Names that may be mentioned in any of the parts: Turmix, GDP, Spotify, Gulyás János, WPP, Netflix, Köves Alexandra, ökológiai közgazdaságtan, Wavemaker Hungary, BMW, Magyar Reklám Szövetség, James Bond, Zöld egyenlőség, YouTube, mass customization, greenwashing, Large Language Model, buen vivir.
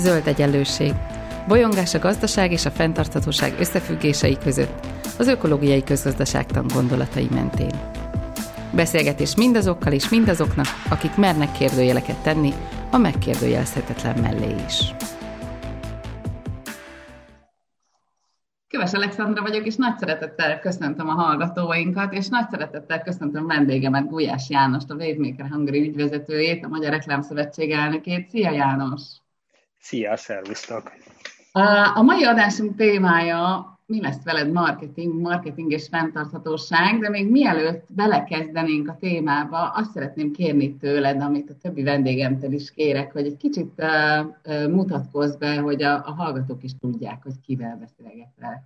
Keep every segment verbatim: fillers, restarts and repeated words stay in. Zöld egyenlőség. Bolyongás a gazdaság és a fenntarthatóság összefüggései között, az ökológiai közgazdaságtan gondolatai mentén. Beszélgetés mindazokkal és mindazoknak, akik mernek kérdőjeleket tenni, a megkérdőjelezhetetlen mellé is. Köves Alexandra vagyok, és nagy szeretettel köszöntöm a hallgatóinkat, és nagy szeretettel köszöntöm vendégemet, Gulyás Jánost, a Wavemaker Hungary ügyvezetőjét, a Magyar Reklám Szövetség elnökét. Szia, János! Szia, szervusztok! A mai adásunk témája: mi lesz veled marketing, marketing és fenntarthatóság, de még mielőtt belekezdenénk a témába, azt szeretném kérni tőled, amit a többi vendégemtől is kérek, hogy egy kicsit uh, uh, mutatkozz be, hogy a, a hallgatók is tudják, hogy kivel beszélgetve.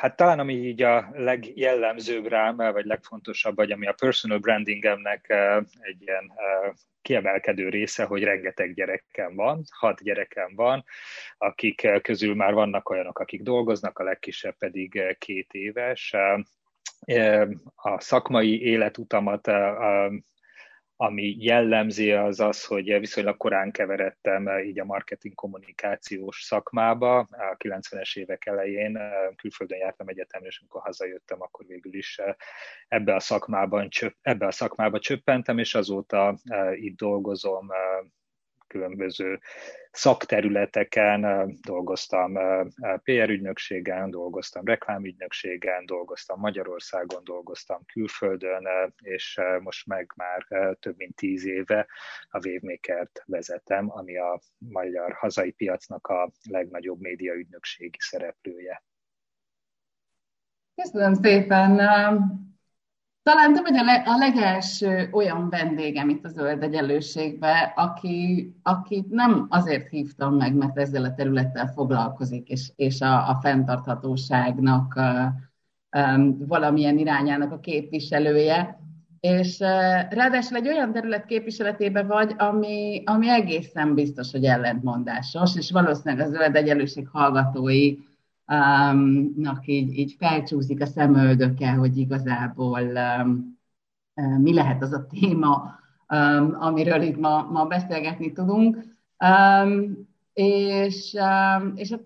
Hát talán ami így a legjellemzőbb rám, vagy legfontosabb, vagy ami a personal brandingemnek egy ilyen kiemelkedő része, hogy rengeteg gyerekem van, hat gyerekem van, akik közül már vannak olyanok, akik dolgoznak, a legkisebb pedig két éves. A szakmai életutamat, ami jellemzi, az az, hogy viszonylag korán keveredtem így a marketing kommunikációs szakmába. A kilencvenes évek elején külföldön jártam egyetemre, és amikor hazajöttem, akkor végül is ebbe a szakmában, ebbe a szakmába csöppentem, és azóta itt dolgozom különböző szakterületeken, dolgoztam pé er ügynökségen, dolgoztam reklámügynökségen, dolgoztam Magyarországon, dolgoztam külföldön, és most meg már több mint tíz éve a Wavemakert vezetem, ami a magyar hazai piacnak a legnagyobb médiaügynökségi szereplője. Köszönöm szépen! Talán te vagy a legelső olyan vendégem itt a Zöld egyenlőségben, aki, akit nem azért hívtam meg, mert ezzel a területtel foglalkozik, és, és a, a fenntarthatóságnak a, a, valamilyen irányának a képviselője. És ráadásul egy olyan terület képviseletében vagy, ami, ami egészen biztos, hogy ellentmondásos, és valószínűleg a Zöld egyenlőség hallgatói nak így, így felcsúszik a szemöldöke, hogy igazából um, mi lehet az a téma, um, amiről itt ma, ma beszélgetni tudunk. Um, és, um, és hát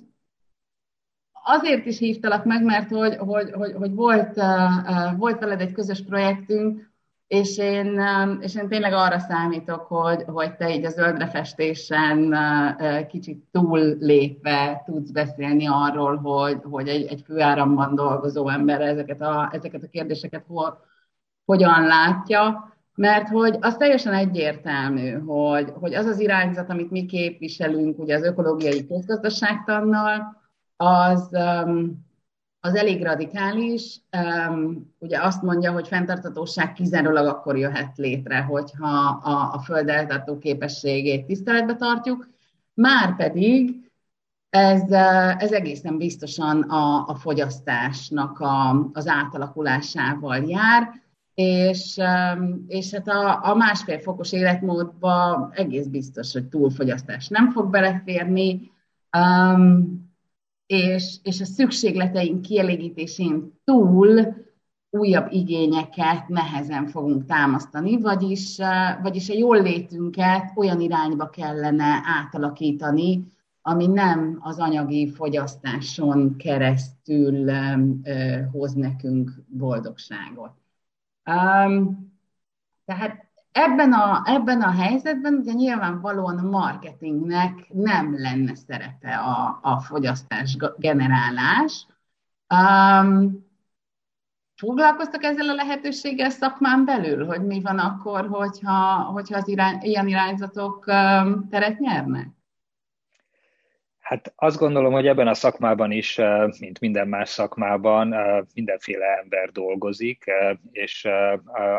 azért is hívtalak meg, mert hogy, hogy, hogy, hogy volt, uh, volt veled egy közös projektünk, és én, um, és én tényleg arra számítok, hogy, hogy te így a zöldre festésen uh, kicsit túllépve tudsz beszélni arról, hogy, hogy egy, egy főáramban dolgozó ember ezeket a, ezeket a kérdéseket hol, hogyan látja, mert hogy az teljesen egyértelmű, hogy, hogy az az irányzat, amit mi képviselünk, ugye az ökológiai közgazdaságtannal, az... Um, Az elég radikális, ugye azt mondja, hogy fenntarthatóság kizárólag akkor jöhet létre, hogyha a, a föld eltartó képességét tiszteletbe tartjuk, márpedig ez, ez egészen biztosan a, a fogyasztásnak a, az átalakulásával jár, és, és hát a, a másfél fokos életmódba egész biztos, hogy túlfogyasztás nem fog beleférni, És, és a szükségleteink kielégítésén túl újabb igényeket nehezen fogunk támasztani, vagyis, vagyis a jól létünket olyan irányba kellene átalakítani, ami nem az anyagi fogyasztáson keresztül ö, hoz nekünk boldogságot. Um, tehát ebben a, ebben a helyzetben ugye nyilvánvalóan a marketingnek nem lenne szerepe a, a fogyasztás generálás. Um, foglalkoztak ezzel a lehetőséggel szakmán belül, hogy mi van akkor, hogyha, hogyha az irány, ilyen irányzatok um, teret nyernek? Hát azt gondolom, hogy ebben a szakmában is, mint minden más szakmában, mindenféle ember dolgozik, és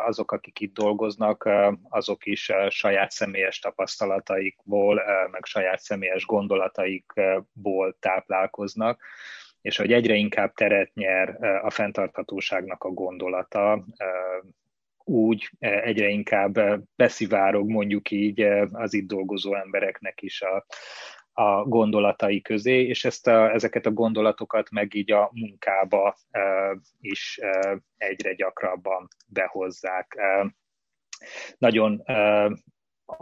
azok, akik itt dolgoznak, azok is saját személyes tapasztalataikból, meg saját személyes gondolataikból táplálkoznak, és hogy egyre inkább teret nyer a fenntarthatóságnak a gondolata, úgy egyre inkább beszivárog, mondjuk így, az itt dolgozó embereknek is a a gondolatai közé, és ezt a, ezeket a gondolatokat meg így a munkába e, is e, egyre gyakrabban behozzák. E, nagyon e,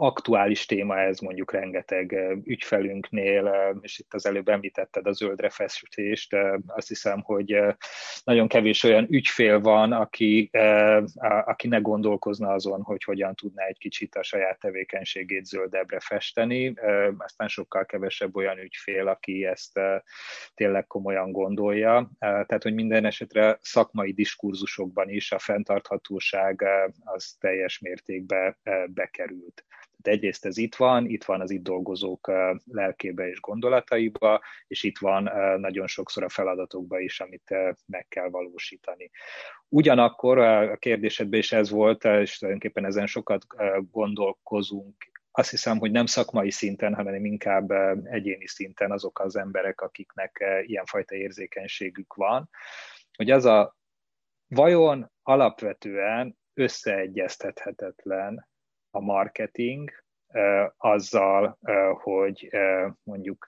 aktuális téma ez mondjuk rengeteg ügyfelünknél, és itt az előbb említetted a zöldre feszítést, azt hiszem, hogy nagyon kevés olyan ügyfél van, aki, aki ne gondolkozna azon, hogy hogyan tudná egy kicsit a saját tevékenységét zöldebbre festeni, aztán sokkal kevesebb olyan ügyfél, aki ezt tényleg komolyan gondolja, tehát hogy minden esetre szakmai diskurzusokban is a fenntarthatóság az teljes mértékben bekerült. Tehát egyrészt ez itt van, itt van az itt dolgozók lelkébe és gondolataiba, és itt van nagyon sokszor a feladatokba is, amit meg kell valósítani. Ugyanakkor a kérdésedben is ez volt, és tulajdonképpen ezen sokat gondolkozunk, azt hiszem, hogy nem szakmai szinten, hanem inkább egyéni szinten azok az emberek, akiknek ilyenfajta érzékenységük van, hogy az a vajon alapvetően összeegyeztethetetlen a marketing azzal, hogy mondjuk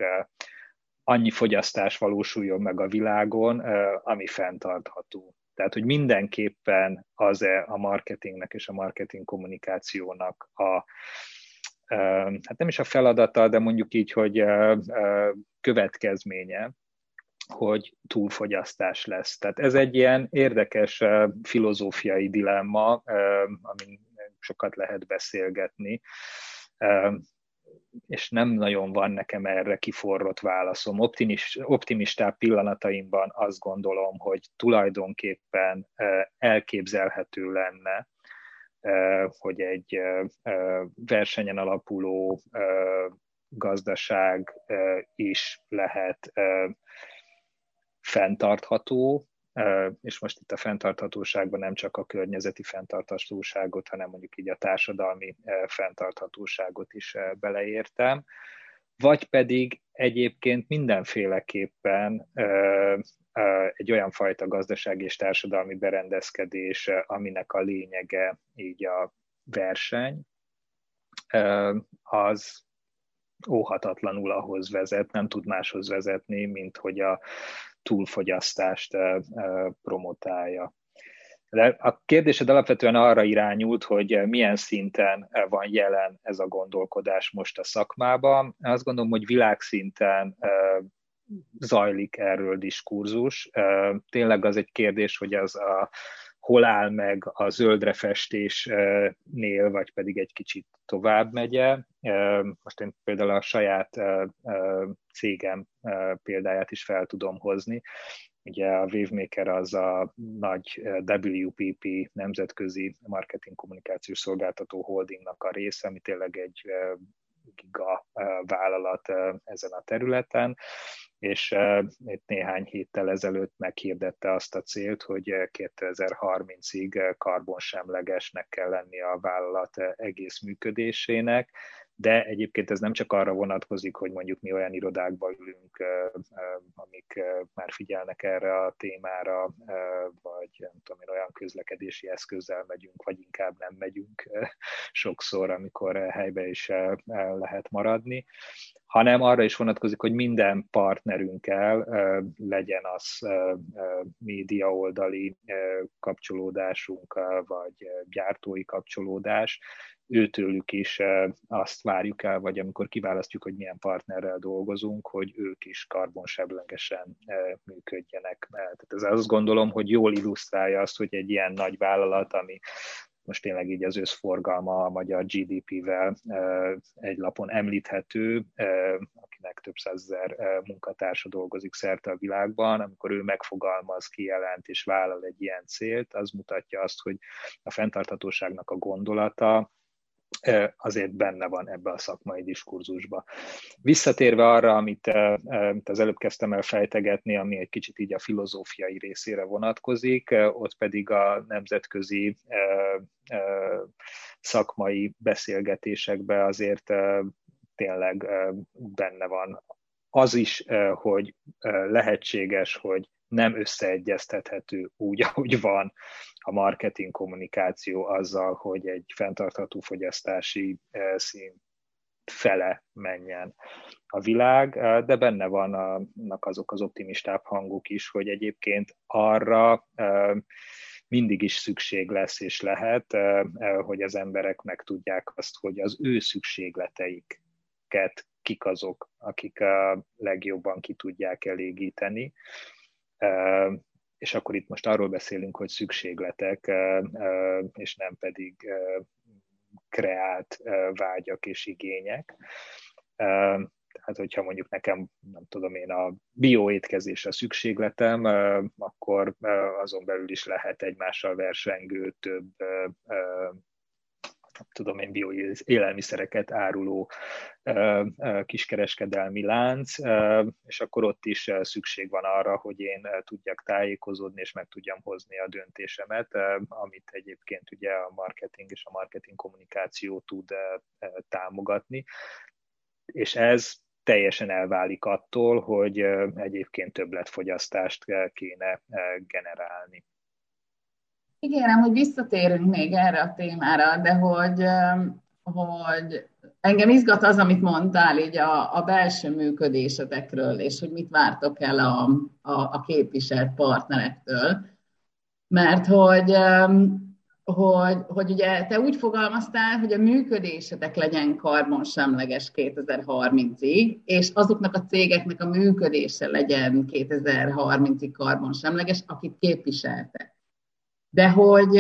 annyi fogyasztás valósuljon meg a világon, ami fenntartható. Tehát, hogy mindenképpen az a marketingnek és a marketing kommunikációnak a, hát nem is a feladata, de mondjuk így, hogy következménye, hogy túlfogyasztás lesz. Tehát ez egy ilyen érdekes filozófiai dilemma, amin sokat lehet beszélgetni, és nem nagyon van nekem erre kiforrott válaszom. Optimistább pillanataimban azt gondolom, hogy tulajdonképpen elképzelhető lenne, hogy egy versenyen alapuló gazdaság is lehet fenntartható, és most itt a fenntarthatóságban nem csak a környezeti fenntarthatóságot, hanem mondjuk így a társadalmi fenntarthatóságot is beleértem, vagy pedig egyébként mindenféleképpen egy olyan fajta gazdasági és társadalmi berendezkedés, aminek a lényege így a verseny, az óhatatlanul ahhoz vezet, nem tud máshoz vezetni, mint hogy a túlfogyasztást promotálja. De a kérdésed alapvetően arra irányult, hogy milyen szinten van jelen ez a gondolkodás most a szakmában. Azt gondolom, hogy világszinten zajlik erről diskurzus. Tényleg az egy kérdés, hogy az a, hol áll meg a zöldre festésnél, vagy pedig egy kicsit tovább megye. Most én például a saját cégem példáját is fel tudom hozni. Ugye a Wavemaker az a nagy W P P nemzetközi marketing kommunikációs szolgáltató holdingnak a része, ami tényleg egy giga vállalat ezen a területen, és itt néhány héttel ezelőtt meghirdette azt a célt, hogy kétezer-harmincig karbonsemlegesnek kell lenni a vállalat egész működésének, de egyébként ez nem csak arra vonatkozik, hogy mondjuk mi olyan irodákban ülünk, amik már figyelnek erre a témára, vagy nem tudom én, olyan közlekedési eszközzel megyünk, vagy inkább nem megyünk sokszor, amikor helyben is lehet maradni, hanem arra is vonatkozik, hogy minden partnerünkkel, legyen az média oldali kapcsolódásunk, vagy gyártói kapcsolódás, őtőlük is azt várjuk el, vagy amikor kiválasztjuk, hogy milyen partnerrel dolgozunk, hogy ők is karbonsemlegesen működjenek. Tehát ez azt gondolom, hogy jól illusztrálja azt, hogy egy ilyen nagy vállalat, ami most tényleg így az összforgalma a magyar G D P-vel egy lapon említhető, akinek több százezer munkatársa dolgozik szerte a világban, amikor ő megfogalmaz, kijelent és vállal egy ilyen célt, az mutatja azt, hogy a fenntarthatóságnak a gondolata azért benne van ebbe a szakmai diskurzusba. Visszatérve arra, amit, amit az előbb kezdtem el fejtegetni, ami egy kicsit így a filozófiai részére vonatkozik, ott pedig a nemzetközi szakmai beszélgetésekben azért tényleg benne van az is, hogy lehetséges, hogy nem összeegyeztethető úgy, ahogy van a marketing kommunikáció azzal, hogy egy fenntartható fogyasztási szín fele menjen a világ, de benne vannak azok az optimistább hangok is, hogy egyébként arra mindig is szükség lesz és lehet, hogy az emberek megtudják azt, hogy az ő szükségleteiket kik azok, akik a legjobban ki tudják elégíteni. És akkor itt most arról beszélünk, hogy szükségletek, és nem pedig kreált vágyak és igények. Tehát, hogyha mondjuk nekem, nem tudom én, a bioétkezés a szükségletem, akkor azon belül is lehet egymással versengő több, nem tudom én, bioélelmiszereket áruló kiskereskedelmi lánc, és akkor ott is szükség van arra, hogy én tudjak tájékozódni, és meg tudjam hozni a döntésemet, amit egyébként ugye a marketing és a marketing kommunikáció tud támogatni. És ez teljesen elválik attól, hogy egyébként többletfogyasztást kéne generálni. Ígérem, hogy visszatérünk még erre a témára, de hogy, hogy engem izgat az, amit mondtál így a, a belső működésetekről, és hogy mit vártok el a, a, a képviselt partnerektől. Mert hogy... Hogy, hogy ugye te úgy fogalmaztál, hogy a működésetek legyen karbonsemleges kétezer-harmincig, és azoknak a cégeknek a működése legyen kétezer-harmincig karbonsemleges, akit képviseltek. De hogy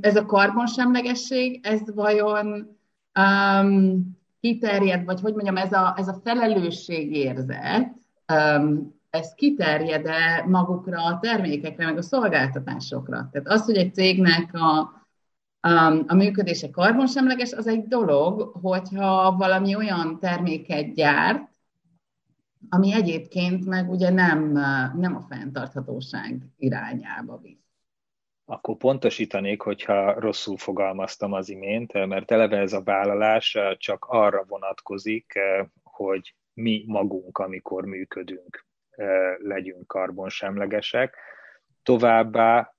ez a karbonsemlegesség, ez vajon um, kiterjed, vagy hogy mondjam, ez a, ez a felelősségérzet, um, ez kiterjed-e magukra a termékekre, meg a szolgáltatásokra? Tehát az, hogy egy cégnek a A működése karbonsemleges, az egy dolog, hogyha valami olyan terméket gyárt, ami egyébként meg ugye nem, nem a fenntarthatóság irányába visz. Akkor pontosítanék, hogyha rosszul fogalmaztam az imént, mert eleve ez a vállalás csak arra vonatkozik, hogy mi magunk, amikor működünk, legyünk karbonsemlegesek. Továbbá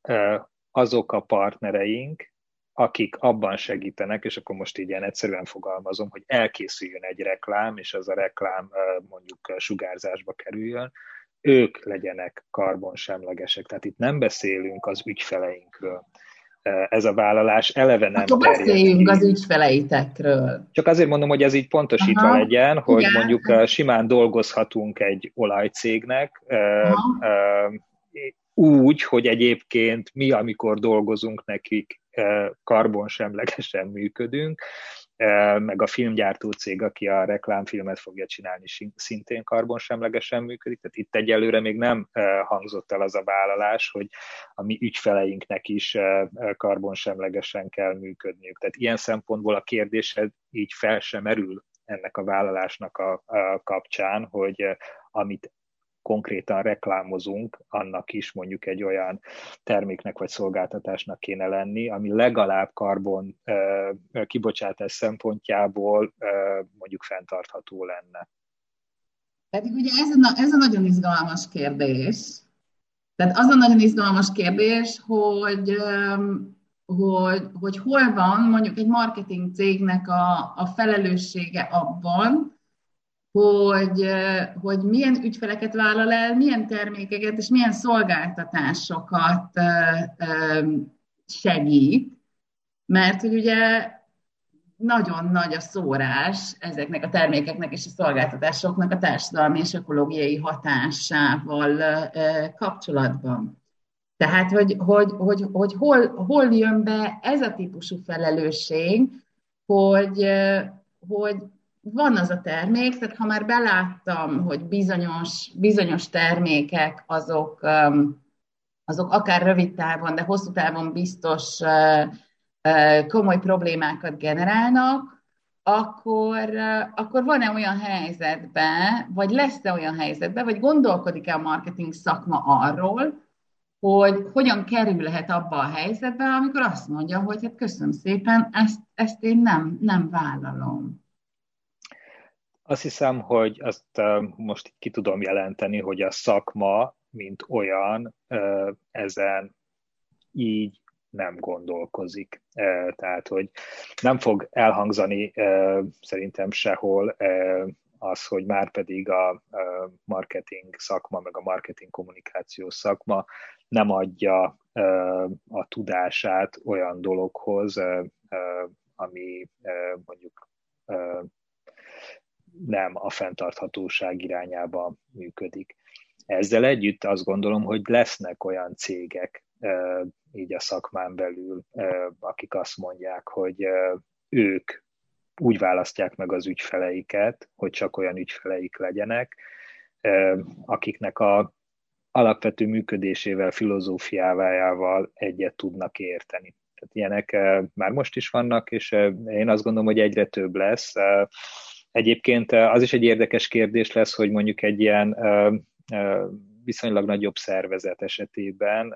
azok a partnereink, akik abban segítenek, és akkor most így ilyen egyszerűen fogalmazom, hogy elkészüljön egy reklám, és az a reklám mondjuk sugárzásba kerüljön, ők legyenek karbonsemlegesek. Tehát itt nem beszélünk az ügyfeleinkről. Ez a vállalás eleve nem... Akkor beszéljünk az ügyfeleitekről. Csak azért mondom, hogy ez így pontosítva Aha, legyen, hogy igen. Mondjuk simán dolgozhatunk egy olajcégnek, Aha. úgy, hogy egyébként mi, amikor dolgozunk nekik, karbonsemlegesen működünk, meg a filmgyártó cég, aki a reklámfilmet fogja csinálni, szintén karbonsemlegesen működik, tehát itt egyelőre még nem hangzott el az a vállalás, hogy a mi ügyfeleinknek is karbonsemlegesen kell működniük. Tehát ilyen szempontból a kérdésed így fel sem merül ennek a vállalásnak a kapcsán, hogy amit konkrétan reklámozunk, annak is mondjuk egy olyan terméknek vagy szolgáltatásnak kéne lenni, ami legalább karbon kibocsátás szempontjából mondjuk fenntartható lenne. Pedig ugye ez a, ez a nagyon izgalmas kérdés. Tehát az a nagyon izgalmas kérdés, hogy, hogy, hogy hol van mondjuk egy marketing cégnek a, a felelőssége abban, Hogy, hogy milyen ügyfeleket vállal el, milyen termékeket és milyen szolgáltatásokat segít, mert hogy ugye nagyon nagy a szórás ezeknek a termékeknek és a szolgáltatásoknak a társadalmi és ökológiai hatásával kapcsolatban. Tehát, hogy, hogy, hogy, hogy hol, hol jön be ez a típusú felelősség, hogy, hogy van az a termék, tehát ha már beláttam, hogy bizonyos, bizonyos termékek, azok, azok akár rövid távon, de hosszú távon biztos komoly problémákat generálnak, akkor, akkor van-e olyan helyzetben, vagy lesz-e olyan helyzetben, vagy gondolkodik-e a marketing szakma arról, hogy hogyan kerülhet abba a helyzetbe, amikor azt mondja, hogy hát köszönöm szépen, ezt, ezt én nem, nem vállalom. Azt hiszem, hogy azt most ki tudom jelenteni, hogy a szakma, mint olyan, ezen így nem gondolkozik. Tehát, hogy nem fog elhangzani szerintem sehol az, hogy már pedig a marketing szakma, meg a marketing kommunikáció szakma nem adja a tudását olyan dologhoz, ami mondjuk nem a fenntarthatóság irányába működik. Ezzel együtt azt gondolom, hogy lesznek olyan cégek így a szakmán belül, akik azt mondják, hogy ők úgy választják meg az ügyfeleiket, hogy csak olyan ügyfeleik legyenek, akiknek a alapvető működésével, filozófiájával egyet tudnak érteni. Tehát ilyenek már most is vannak, és én azt gondolom, hogy egyre több lesz. Egyébként az is egy érdekes kérdés lesz, hogy mondjuk egy ilyen viszonylag nagyobb szervezet esetében,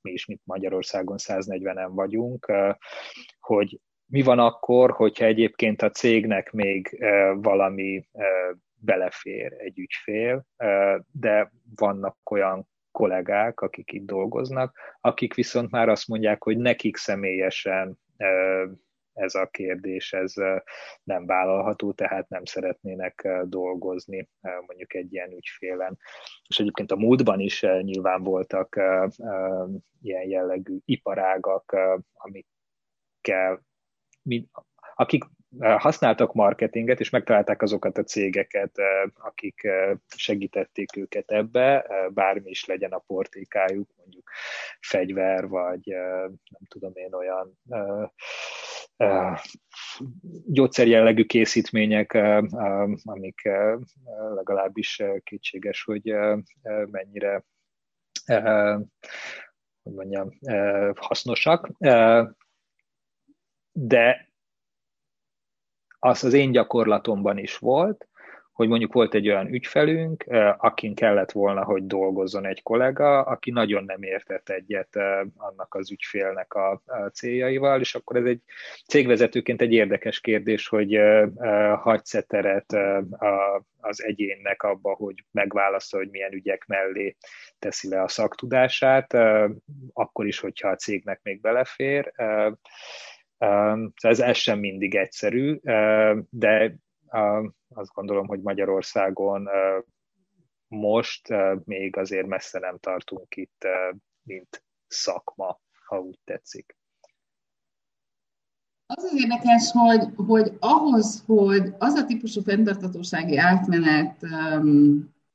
mi is mint Magyarországon száznegyvenen vagyunk, hogy mi van akkor, hogyha egyébként a cégnek még valami belefér egy ügyfél, de vannak olyan kollégák, akik itt dolgoznak, akik viszont már azt mondják, hogy nekik személyesen ez a kérdés, ez nem vállalható, tehát nem szeretnének dolgozni mondjuk egy ilyen ügyfélen. És egyébként a múltban is nyilván voltak ilyen jellegű iparágak, amikkel, akik használtak marketinget, és megtalálták azokat a cégeket, akik segítették őket ebbe, bármi is legyen a portékájuk, mondjuk fegyver, vagy nem tudom én olyan gyógyszerjellegű készítmények, amik legalábbis kétséges, hogy mennyire hogy mondjam, hasznosak. De az az én gyakorlatomban is volt, hogy mondjuk volt egy olyan ügyfelünk, akin kellett volna, hogy dolgozzon egy kollega, aki nagyon nem értett egyet annak az ügyfélnek a céljaival, és akkor ez egy cégvezetőként egy érdekes kérdés, hogy hagysz-e teret az egyénnek abba, hogy megválaszta, hogy milyen ügyek mellé teszi le a szaktudását, akkor is, hogyha a cégnek még belefér. Ez, ez sem mindig egyszerű, de azt gondolom, hogy Magyarországon most még azért messze nem tartunk itt, mint szakma, ha úgy tetszik. Az az érdekes, hogy, hogy ahhoz, hogy az a típusú fenntarthatósági átmenet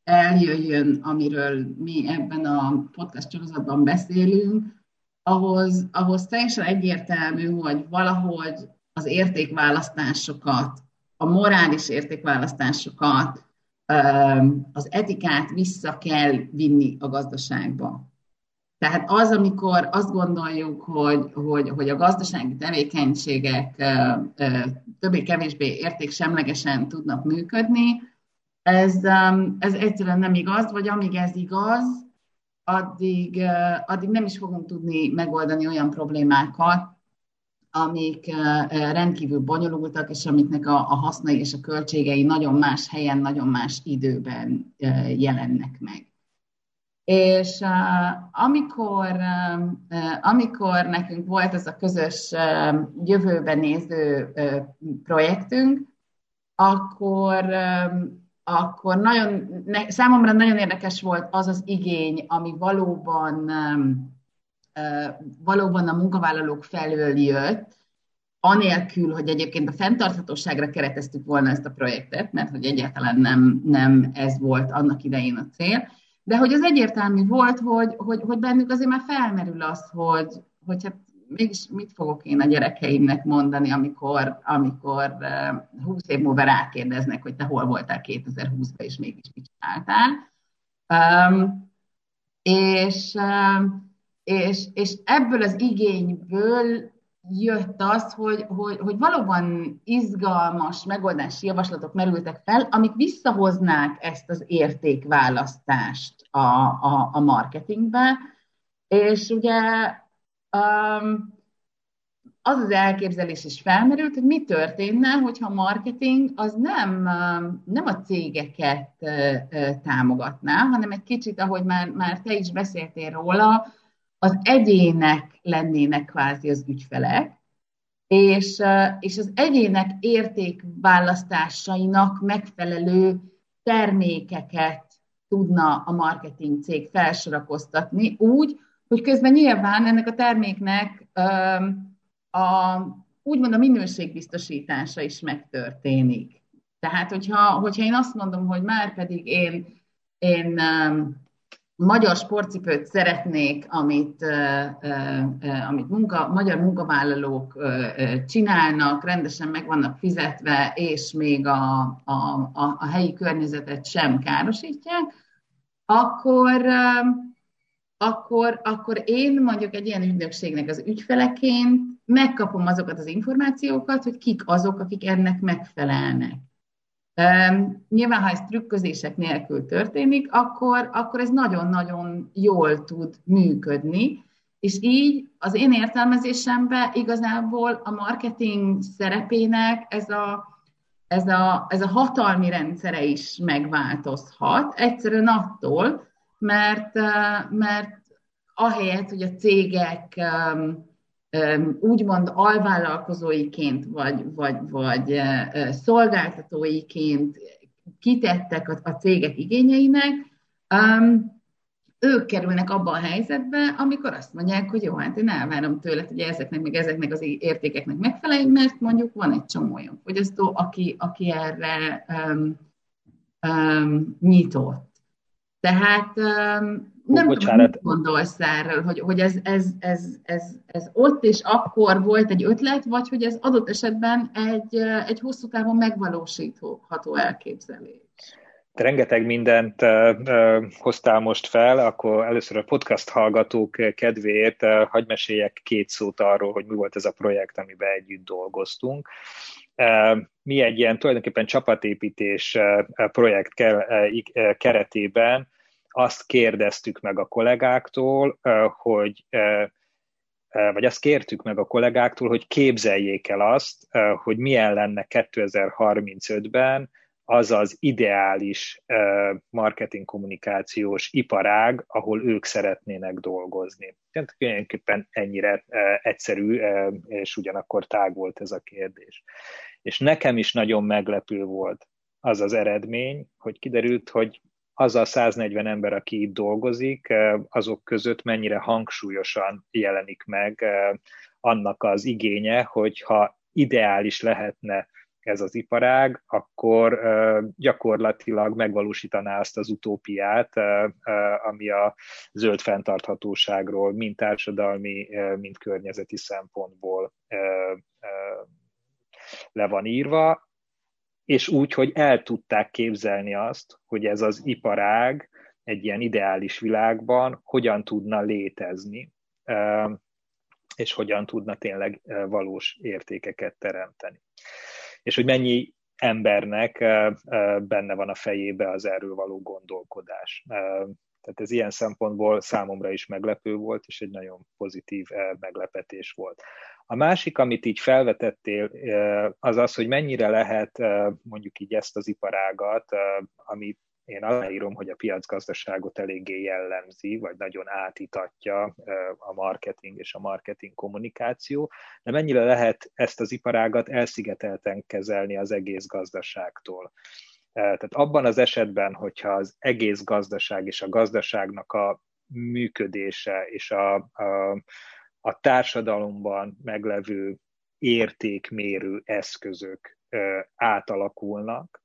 eljöjjön, amiről mi ebben a podcast sorozatban beszélünk, Ahhoz, ahhoz teljesen egyértelmű, hogy valahogy az értékválasztásokat, a morális értékválasztásokat, az etikát vissza kell vinni a gazdaságba. Tehát az, amikor azt gondoljuk, hogy, hogy, hogy a gazdasági tevékenységek többé-kevésbé értéksemlegesen tudnak működni, ez, ez egyszerűen nem igaz, vagy amíg ez igaz, Addig, addig nem is fogunk tudni megoldani olyan problémákat, amik rendkívül bonyolultak, és amiknek a, a hasznai és a költségei nagyon más helyen, nagyon más időben jelennek meg. És amikor, amikor nekünk volt ez a közös jövőben néző projektünk, akkor... akkor nagyon, számomra nagyon érdekes volt az az igény, ami valóban, valóban a munkavállalók felől jött, anélkül, hogy egyébként a fenntarthatóságra kereteztük volna ezt a projektet, mert hogy egyáltalán nem, nem ez volt annak idején a cél, de hogy az egyértelmű volt, hogy, hogy, hogy bennük azért már felmerül az, hogy, hogy hát mégis mit fogok én a gyerekeimnek mondani, amikor, amikor húsz év múlva rákérdeznek, hogy te hol voltál kétezer-húszban, és mégis mit csináltál. Um, és, és, és ebből az igényből jött az, hogy, hogy, hogy valóban izgalmas megoldási javaslatok merültek fel, amik visszahoznák ezt az értékválasztást a, a, a marketingbe, és ugye Um, az az elképzelés is felmerült, hogy mi történne, hogyha a marketing az nem, nem a cégeket támogatná, hanem egy kicsit, ahogy már, már te is beszéltél róla, az egyének lennének kvázi az ügyfelek, és, és az egyének értékválasztásainak megfelelő termékeket tudna a marketing cég felsorakoztatni úgy, hogy közben nyilván ennek a terméknek a, úgymond a minőségbiztosítása is megtörténik. Tehát, hogyha, hogyha én azt mondom, hogy már pedig én, én magyar sportcipőt szeretnék, amit, amit munka, magyar munkavállalók csinálnak, rendesen meg vannak fizetve, és még a, a, a, a helyi környezetet sem károsítják, akkor, akkor, akkor én mondjuk egy ilyen ügynökségnek az ügyfeleként megkapom azokat az információkat, hogy kik azok, akik ennek megfelelnek. Um, nyilván, ha ez trükközések nélkül történik, akkor, akkor ez nagyon-nagyon jól tud működni, és így az én értelmezésemben igazából a marketing szerepének ez a, ez a, ez a hatalmi rendszere is megváltozhat, egyszerűen attól, mert, mert ahelyett, hogy a cégek Um, úgymond alvállalkozóiként, vagy, vagy, vagy szolgáltatóiként kitettek a, a cégek igényeinek, um, ők kerülnek abba a helyzetbe, amikor azt mondják, hogy jó, hát én elvárom tőled, hogy ezeknek, meg ezeknek az értékeknek megfelelj, mert mondjuk van egy csomó olyan fogyasztó, aki, aki erre um, um, nyitott. Tehát um, nem Ó, tudom, mit gondolsz erről, hogy, hogy ez, ez, ez, ez, ez ott és akkor volt egy ötlet, vagy hogy ez adott esetben egy, egy hosszú távon megvalósítható elképzelés? Te rengeteg mindent uh, hoztál most fel, akkor először a podcast hallgatók kedvéért uh, hadd meséljek két szót arról, hogy mi volt ez a projekt, amiben együtt dolgoztunk. Mi egy ilyen tulajdonképpen csapatépítés projekt keretében azt kérdeztük meg a kollégáktól, hogy, vagy azt kértük meg a kollégáktól, hogy képzeljék el azt, hogy milyen lenne kétezer-harmincötben az az ideális marketing-kommunikációs iparág, ahol ők szeretnének dolgozni. Tulajdonképpen ennyire egyszerű, és ugyanakkor tág volt ez a kérdés. És nekem is nagyon meglepő volt az az eredmény, hogy kiderült, hogy az a száznegyven ember, aki itt dolgozik, azok között mennyire hangsúlyosan jelenik meg annak az igénye, hogyha ideális lehetne ez az iparág, akkor gyakorlatilag megvalósítaná azt az utópiát, ami a zöld fenntarthatóságról, mind társadalmi, mind környezeti szempontból le van írva, és úgy, hogy el tudták képzelni azt, hogy ez az iparág egy ilyen ideális világban hogyan tudna létezni, és hogyan tudna tényleg valós értékeket teremteni. És hogy mennyi embernek benne van a fejébe az erről való gondolkodás. Tehát ez ilyen szempontból számomra is meglepő volt, és egy nagyon pozitív meglepetés volt. A másik, amit így felvetettél, az az, hogy mennyire lehet mondjuk így ezt az iparágat, amit én aláírom, hogy a piacgazdaságot eléggé jellemzi, vagy nagyon átítatja a marketing és a marketing kommunikáció, de mennyire lehet ezt az iparágat elszigetelten kezelni az egész gazdaságtól. Tehát abban az esetben, hogyha az egész gazdaság és a gazdaságnak a működése és a, a, a társadalomban meglevő értékmérő eszközök átalakulnak,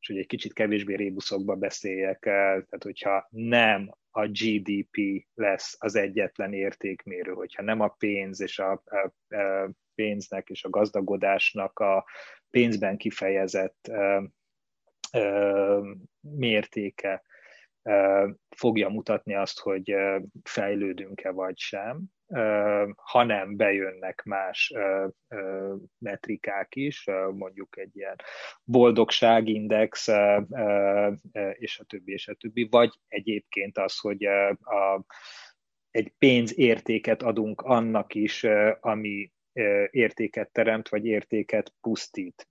és hogy egy kicsit kevésbé rébuszokba beszéljek, tehát hogyha nem a gé dé pé lesz az egyetlen értékmérő, hogyha nem a pénz és a, a, a pénznek és a gazdagodásnak a pénzben kifejezett mértéke fogja mutatni azt, hogy fejlődünk-e vagy sem, hanem bejönnek más metrikák is, mondjuk egy ilyen boldogságindex, és a többi, és a többi, vagy egyébként az, hogy a, egy pénzértéket adunk annak is, ami értéket teremt, vagy értéket pusztít.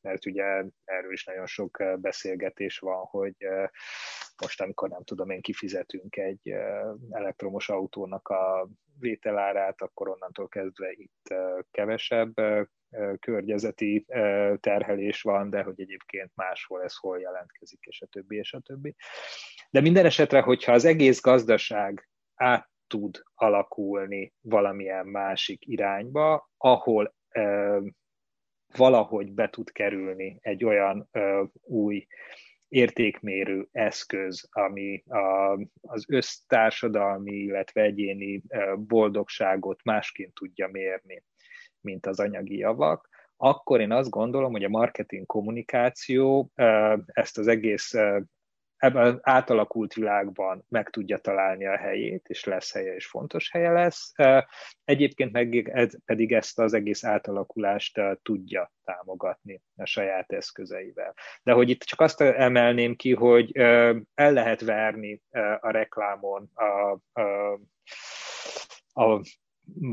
Mert ugye erről is nagyon sok beszélgetés van, hogy most, amikor nem tudom én, kifizetünk egy elektromos autónak a vételárát, akkor onnantól kezdve itt kevesebb környezeti terhelés van, de hogy egyébként máshol ez hol jelentkezik, és a többi, és a többi. De minden esetre, hogyha az egész gazdaság át tud alakulni valamilyen másik irányba, ahol valahogy be tud kerülni egy olyan ö, új értékmérő eszköz, ami a, az össztársadalmi, illetve egyéni ö, boldogságot másként tudja mérni, mint az anyagi javak, akkor én azt gondolom, hogy a marketing kommunikáció ö, ezt az egész ö, ebben az átalakult világban meg tudja találni a helyét, és lesz helye, és fontos helye lesz. Egyébként meg pedig ezt az egész átalakulást tudja támogatni a saját eszközeivel. De hogy itt csak azt emelném ki, hogy el lehet verni a reklámon a, a, a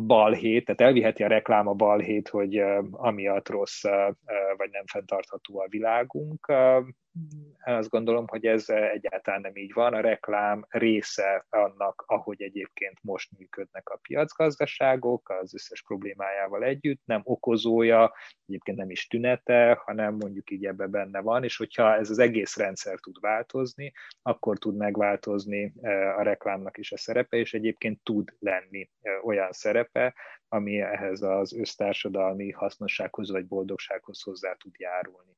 balhét, tehát elviheti a reklám a balhét, hogy amiatt rossz vagy nem fenntartható a világunk. Én azt gondolom, hogy ez egyáltalán nem így van. A reklám része annak, ahogy egyébként most működnek a piacgazdaságok, az összes problémájával együtt, nem okozója, egyébként nem is tünete, hanem mondjuk így ebbe benne van, és hogyha ez az egész rendszer tud változni, akkor tud megváltozni a reklámnak is a szerepe, és egyébként tud lenni olyan szerepe, ami ehhez az össztársadalmi hasznossághoz vagy boldogsághoz hozzá tud járulni.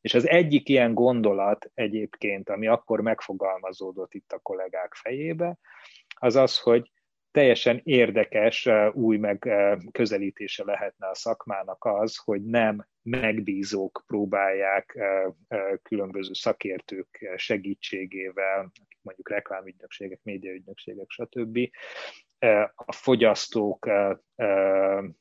És az egyik ilyen gondolat egyébként, ami akkor megfogalmazódott itt a kollégák fejébe, az az, hogy teljesen érdekes új megközelítése lehetne a szakmának az, hogy nem megbízók próbálják különböző szakértők segítségével, mondjuk reklámügynökségek, médiaügynökségek, stb. A fogyasztókban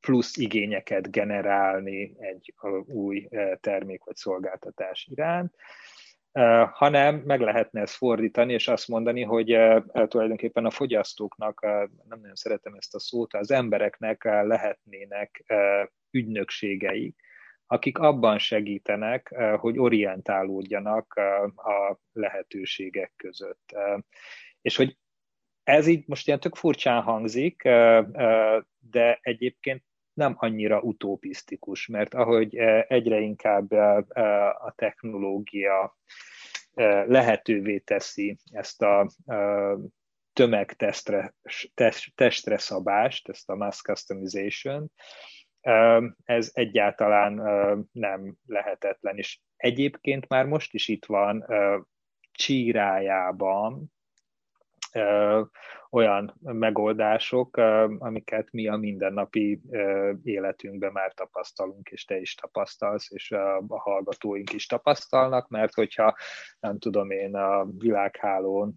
plusz igényeket generálni egy új termék vagy szolgáltatás iránt, hanem meg lehetne ezt fordítani, és azt mondani, hogy tulajdonképpen a fogyasztóknak, nem nagyon szeretem ezt a szót, az embereknek lehetnének ügynökségei, akik abban segítenek, hogy orientálódjanak a lehetőségek között. És hogy ez így most ilyen tök furcsán hangzik, de egyébként nem annyira utópisztikus, mert ahogy egyre inkább a technológia lehetővé teszi ezt a tömegtestre testre szabást, ezt a mass customization, ez egyáltalán nem lehetetlen. És egyébként már most is itt van csírájában olyan megoldások, amiket mi a mindennapi életünkben már tapasztalunk, és te is tapasztalsz, és a hallgatóink is tapasztalnak, mert hogyha nem tudom én, a világhálón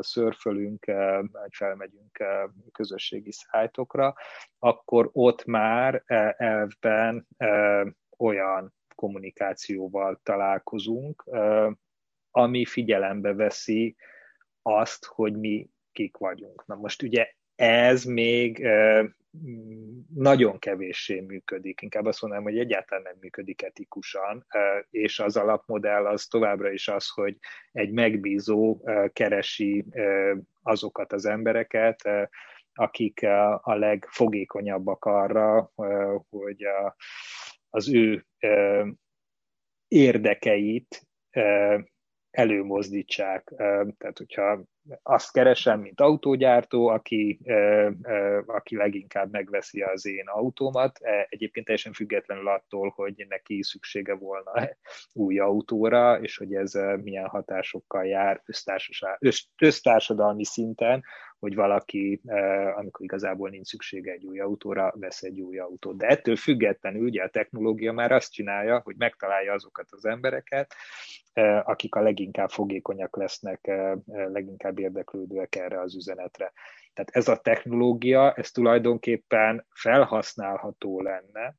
szörfölünk, vagy felmegyünk közösségi szájtokra, akkor ott már elvben olyan kommunikációval találkozunk, ami figyelembe veszi azt, hogy mi kik vagyunk. Na most ugye ez még nagyon kevéssé működik, inkább azt mondanám, hogy egyáltalán nem működik etikusan, és az alapmodell az továbbra is az, hogy egy megbízó keresi azokat az embereket, akik a legfogékonyabbak arra, hogy az ő érdekeit előmozdítsák. Tehát, hogyha azt keresem, mint autógyártó, aki, aki leginkább megveszi az én autómat, egyébként teljesen függetlenül attól, hogy neki szüksége volna új autóra, és hogy ez milyen hatásokkal jár össztársadalmi szinten, hogy valaki, amikor igazából nincs szüksége egy új autóra, vesz egy új autót. De ettől függetlenül ugye a technológia már azt csinálja, hogy megtalálja azokat az embereket, akik a leginkább fogékonyak lesznek, leginkább érdeklődőek erre az üzenetre. Tehát ez a technológia, ez tulajdonképpen felhasználható lenne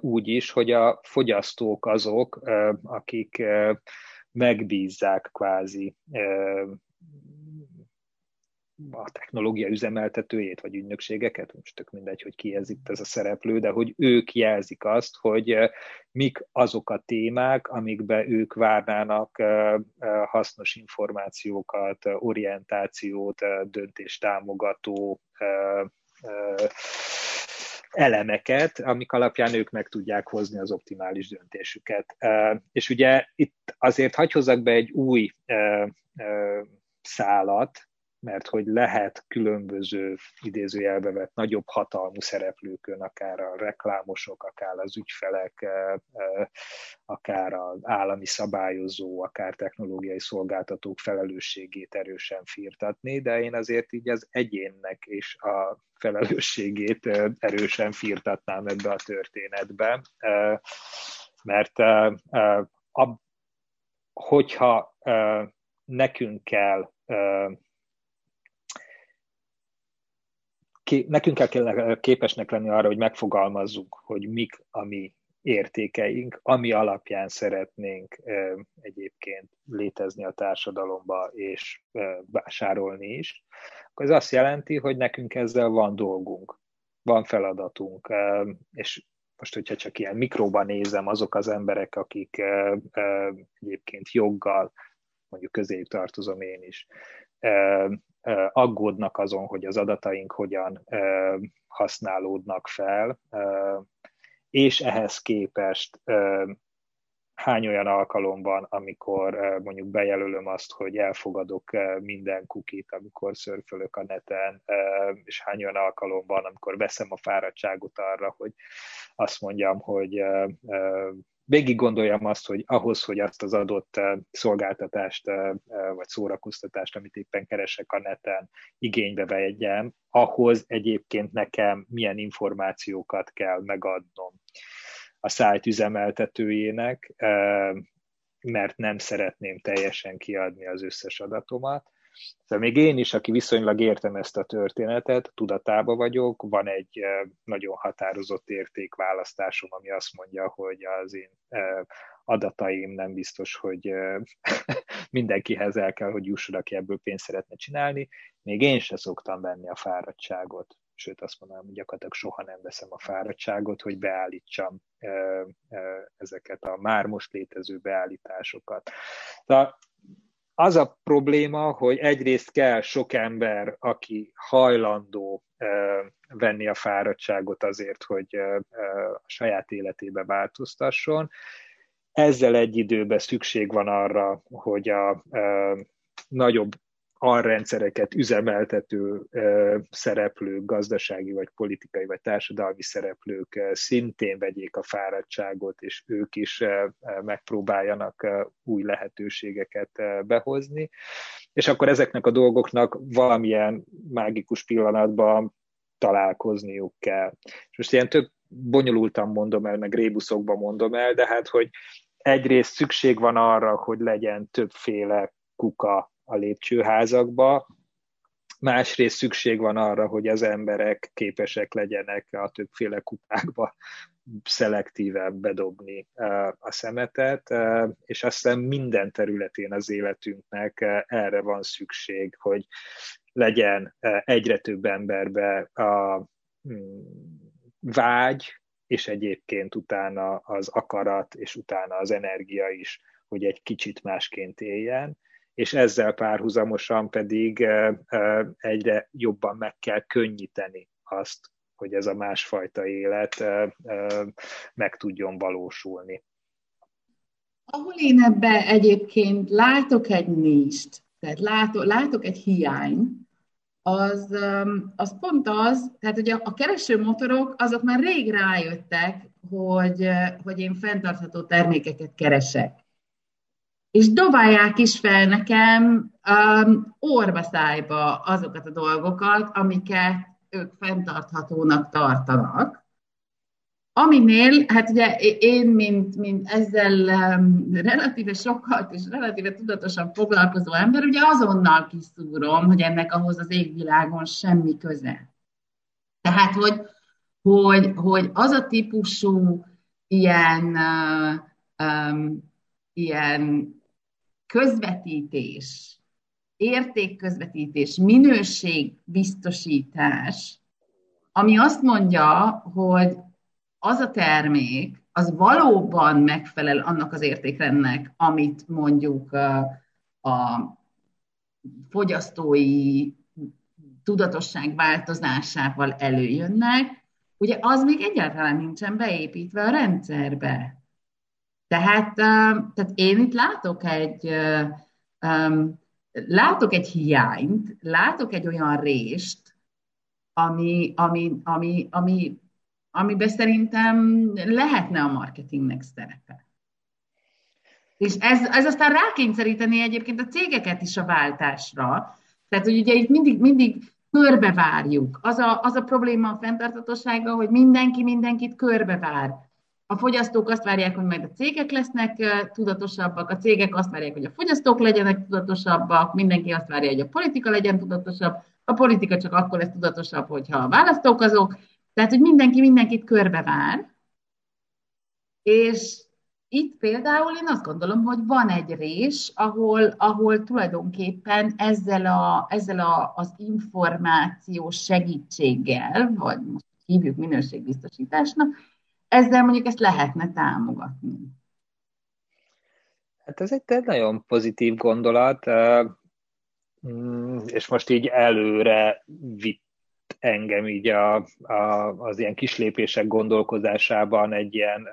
úgy is, hogy a fogyasztók azok, akik megbízzák kvázi a technológia üzemeltetőjét, vagy ügynökségeket, most tök mindegy, hogy ki ez itt ez a szereplő, de hogy ők jelzik azt, hogy mik azok a témák, amikben ők várnának hasznos információkat, orientációt, döntéstámogató elemeket, amik alapján ők meg tudják hozni az optimális döntésüket. És ugye itt azért hadd hozzak be egy új szálat, mert hogy lehet különböző idézőjelbe vett nagyobb hatalmú szereplőkön, akár a reklámosok, akár az ügyfelek, akár az állami szabályozó, akár technológiai szolgáltatók felelősségét erősen firtatni, de én azért így az egyénnek és a felelősségét erősen firtatnám ebbe a történetbe, mert ab, hogyha nekünk kell Nekünk kell képesnek lenni arra, hogy megfogalmazzuk, hogy mik a mi értékeink, ami alapján szeretnénk egyébként létezni a társadalomba és vásárolni is. Ez azt jelenti, hogy nekünk ezzel van dolgunk, van feladatunk, és most, hogyha csak ilyen mikróban nézem, azok az emberek, akik egyébként joggal, mondjuk közéjük tartozom én is, aggódnak azon, hogy az adataink hogyan használódnak fel, és ehhez képest hány olyan alkalom van, amikor mondjuk bejelölöm azt, hogy elfogadok minden kukit, amikor szörfölök a neten, és hány olyan alkalom van, amikor veszem a fáradtságot arra, hogy azt mondjam, hogy végig gondoljam azt, hogy ahhoz, hogy azt az adott szolgáltatást vagy szórakoztatást, amit éppen keresek a neten, igénybe vegyem, ahhoz egyébként nekem milyen információkat kell megadnom a szájt üzemeltetőjének, mert nem szeretném teljesen kiadni az összes adatomat. De még én is, aki viszonylag értem ezt a történetet, tudatában vagyok, van egy nagyon határozott értékválasztásom, ami azt mondja, hogy az én adataim nem biztos, hogy mindenkihez el kell, hogy jusson, aki ebből pénzt szeretne csinálni. Még én se szoktam venni a fáradtságot, sőt azt mondanám, hogy gyakorlatilag soha nem veszem a fáradtságot, hogy beállítsam ezeket a már most létező beállításokat. De az a probléma, hogy egyrészt kell sok ember, aki hajlandó venni a fáradtságot azért, hogy a saját életébe változtasson. Ezzel egy időben szükség van arra, hogy a nagyobb alrendszereket üzemeltető szereplők, gazdasági vagy politikai vagy társadalmi szereplők szintén vegyék a fáradtságot, és ők is megpróbáljanak új lehetőségeket behozni. És akkor ezeknek a dolgoknak valamilyen mágikus pillanatban találkozniuk kell. És most ilyen több bonyolultan mondom el, meg rébuszokban mondom el, de hát, hogy egyrészt szükség van arra, hogy legyen többféle kuka a lépcsőházakba, másrészt szükség van arra, hogy az emberek képesek legyenek a többféle kupákba szelektívebb bedobni a szemetet, és aztán minden területén az életünknek erre van szükség, hogy legyen egyre több emberbe a vágy, és egyébként utána az akarat, és utána az energia is, hogy egy kicsit másként éljen, és ezzel párhuzamosan pedig egyre jobban meg kell könnyíteni azt, hogy ez a másfajta élet meg tudjon valósulni. Ahol én ebbe egyébként látok egy nést, tehát látok, látok egy hiány, az, az pont az, tehát ugye a keresőmotorok azok már rég rájöttek, hogy, hogy én fenntartható termékeket keresek. És dobálják is fel nekem um, orvaszájba azokat a dolgokat, amiket ők fenntarthatónak tartanak. Aminél, hát ugye én, mint, mint ezzel um, relatíve sokat és relatíve tudatosan foglalkozó ember, ugye azonnal kiszúrom, hogy ennek ahhoz az égvilágon semmi köze. Tehát, hogy, hogy, hogy az a típusú ilyen, uh, um, ilyen közvetítés, értékközvetítés, minőségbiztosítás, ami azt mondja, hogy az a termék, az valóban megfelel annak az értékrendnek, amit mondjuk a, a fogyasztói tudatosság változásával előjönnek, ugye az még egyáltalán nincsen beépítve a rendszerbe. Tehát, tehát én itt látok egy, látok egy hiányt, látok egy olyan rést, ami, ami, ami, ami, amiben szerintem lehetne a marketingnek szerepe. És ez, ez aztán rákényszeríteni egyébként a cégeket is a váltásra. Tehát, hogy ugye itt mindig, mindig körbevárjuk. Az a, az a probléma a fenntarthatósággal, hogy mindenki mindenkit körbevár. A fogyasztók azt várják, hogy majd a cégek lesznek tudatosabbak, a cégek azt várják, hogy a fogyasztók legyenek tudatosabbak, mindenki azt várja, hogy a politika legyen tudatosabb, a politika csak akkor lesz tudatosabb, hogyha a választók azok. Tehát, hogy mindenki mindenkit körbevár. És itt például én azt gondolom, hogy van egy rés, ahol, ahol tulajdonképpen ezzel, a, ezzel a, az információs segítséggel, vagy most hívjuk minőségbiztosításnak, ezzel mondjuk ezt lehetne támogatni. Hát ez egy nagyon pozitív gondolat, és most így előre vitt engem így a, a, az ilyen kislépések gondolkozásában egy ilyen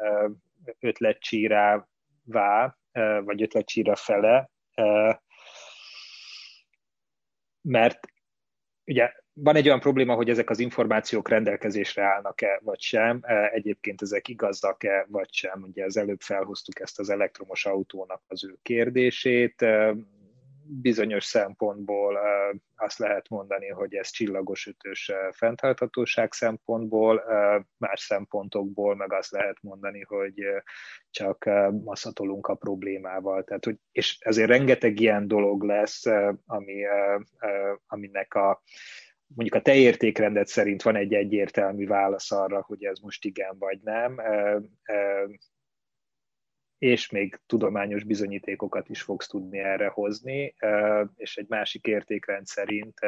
ötletcsírává, vagy ötletcsíra fele, mert ugye van egy olyan probléma, hogy ezek az információk rendelkezésre állnak-e, vagy sem, egyébként ezek igazak-e, vagy sem. Ugye az előbb felhoztuk ezt az elektromos autónak az ő kérdését, bizonyos szempontból azt lehet mondani, hogy ez csillagos ötös fenntarthatóság szempontból, más szempontokból meg azt lehet mondani, hogy csak masszatolunk a problémával. Tehát, hogy, és ezért rengeteg ilyen dolog lesz, ami, aminek a, mondjuk a te értékrendet szerint van egy egyértelmű válasz arra, hogy ez most igen vagy nem, és még tudományos bizonyítékokat is fogsz tudni erre hozni, és egy másik értékrend szerint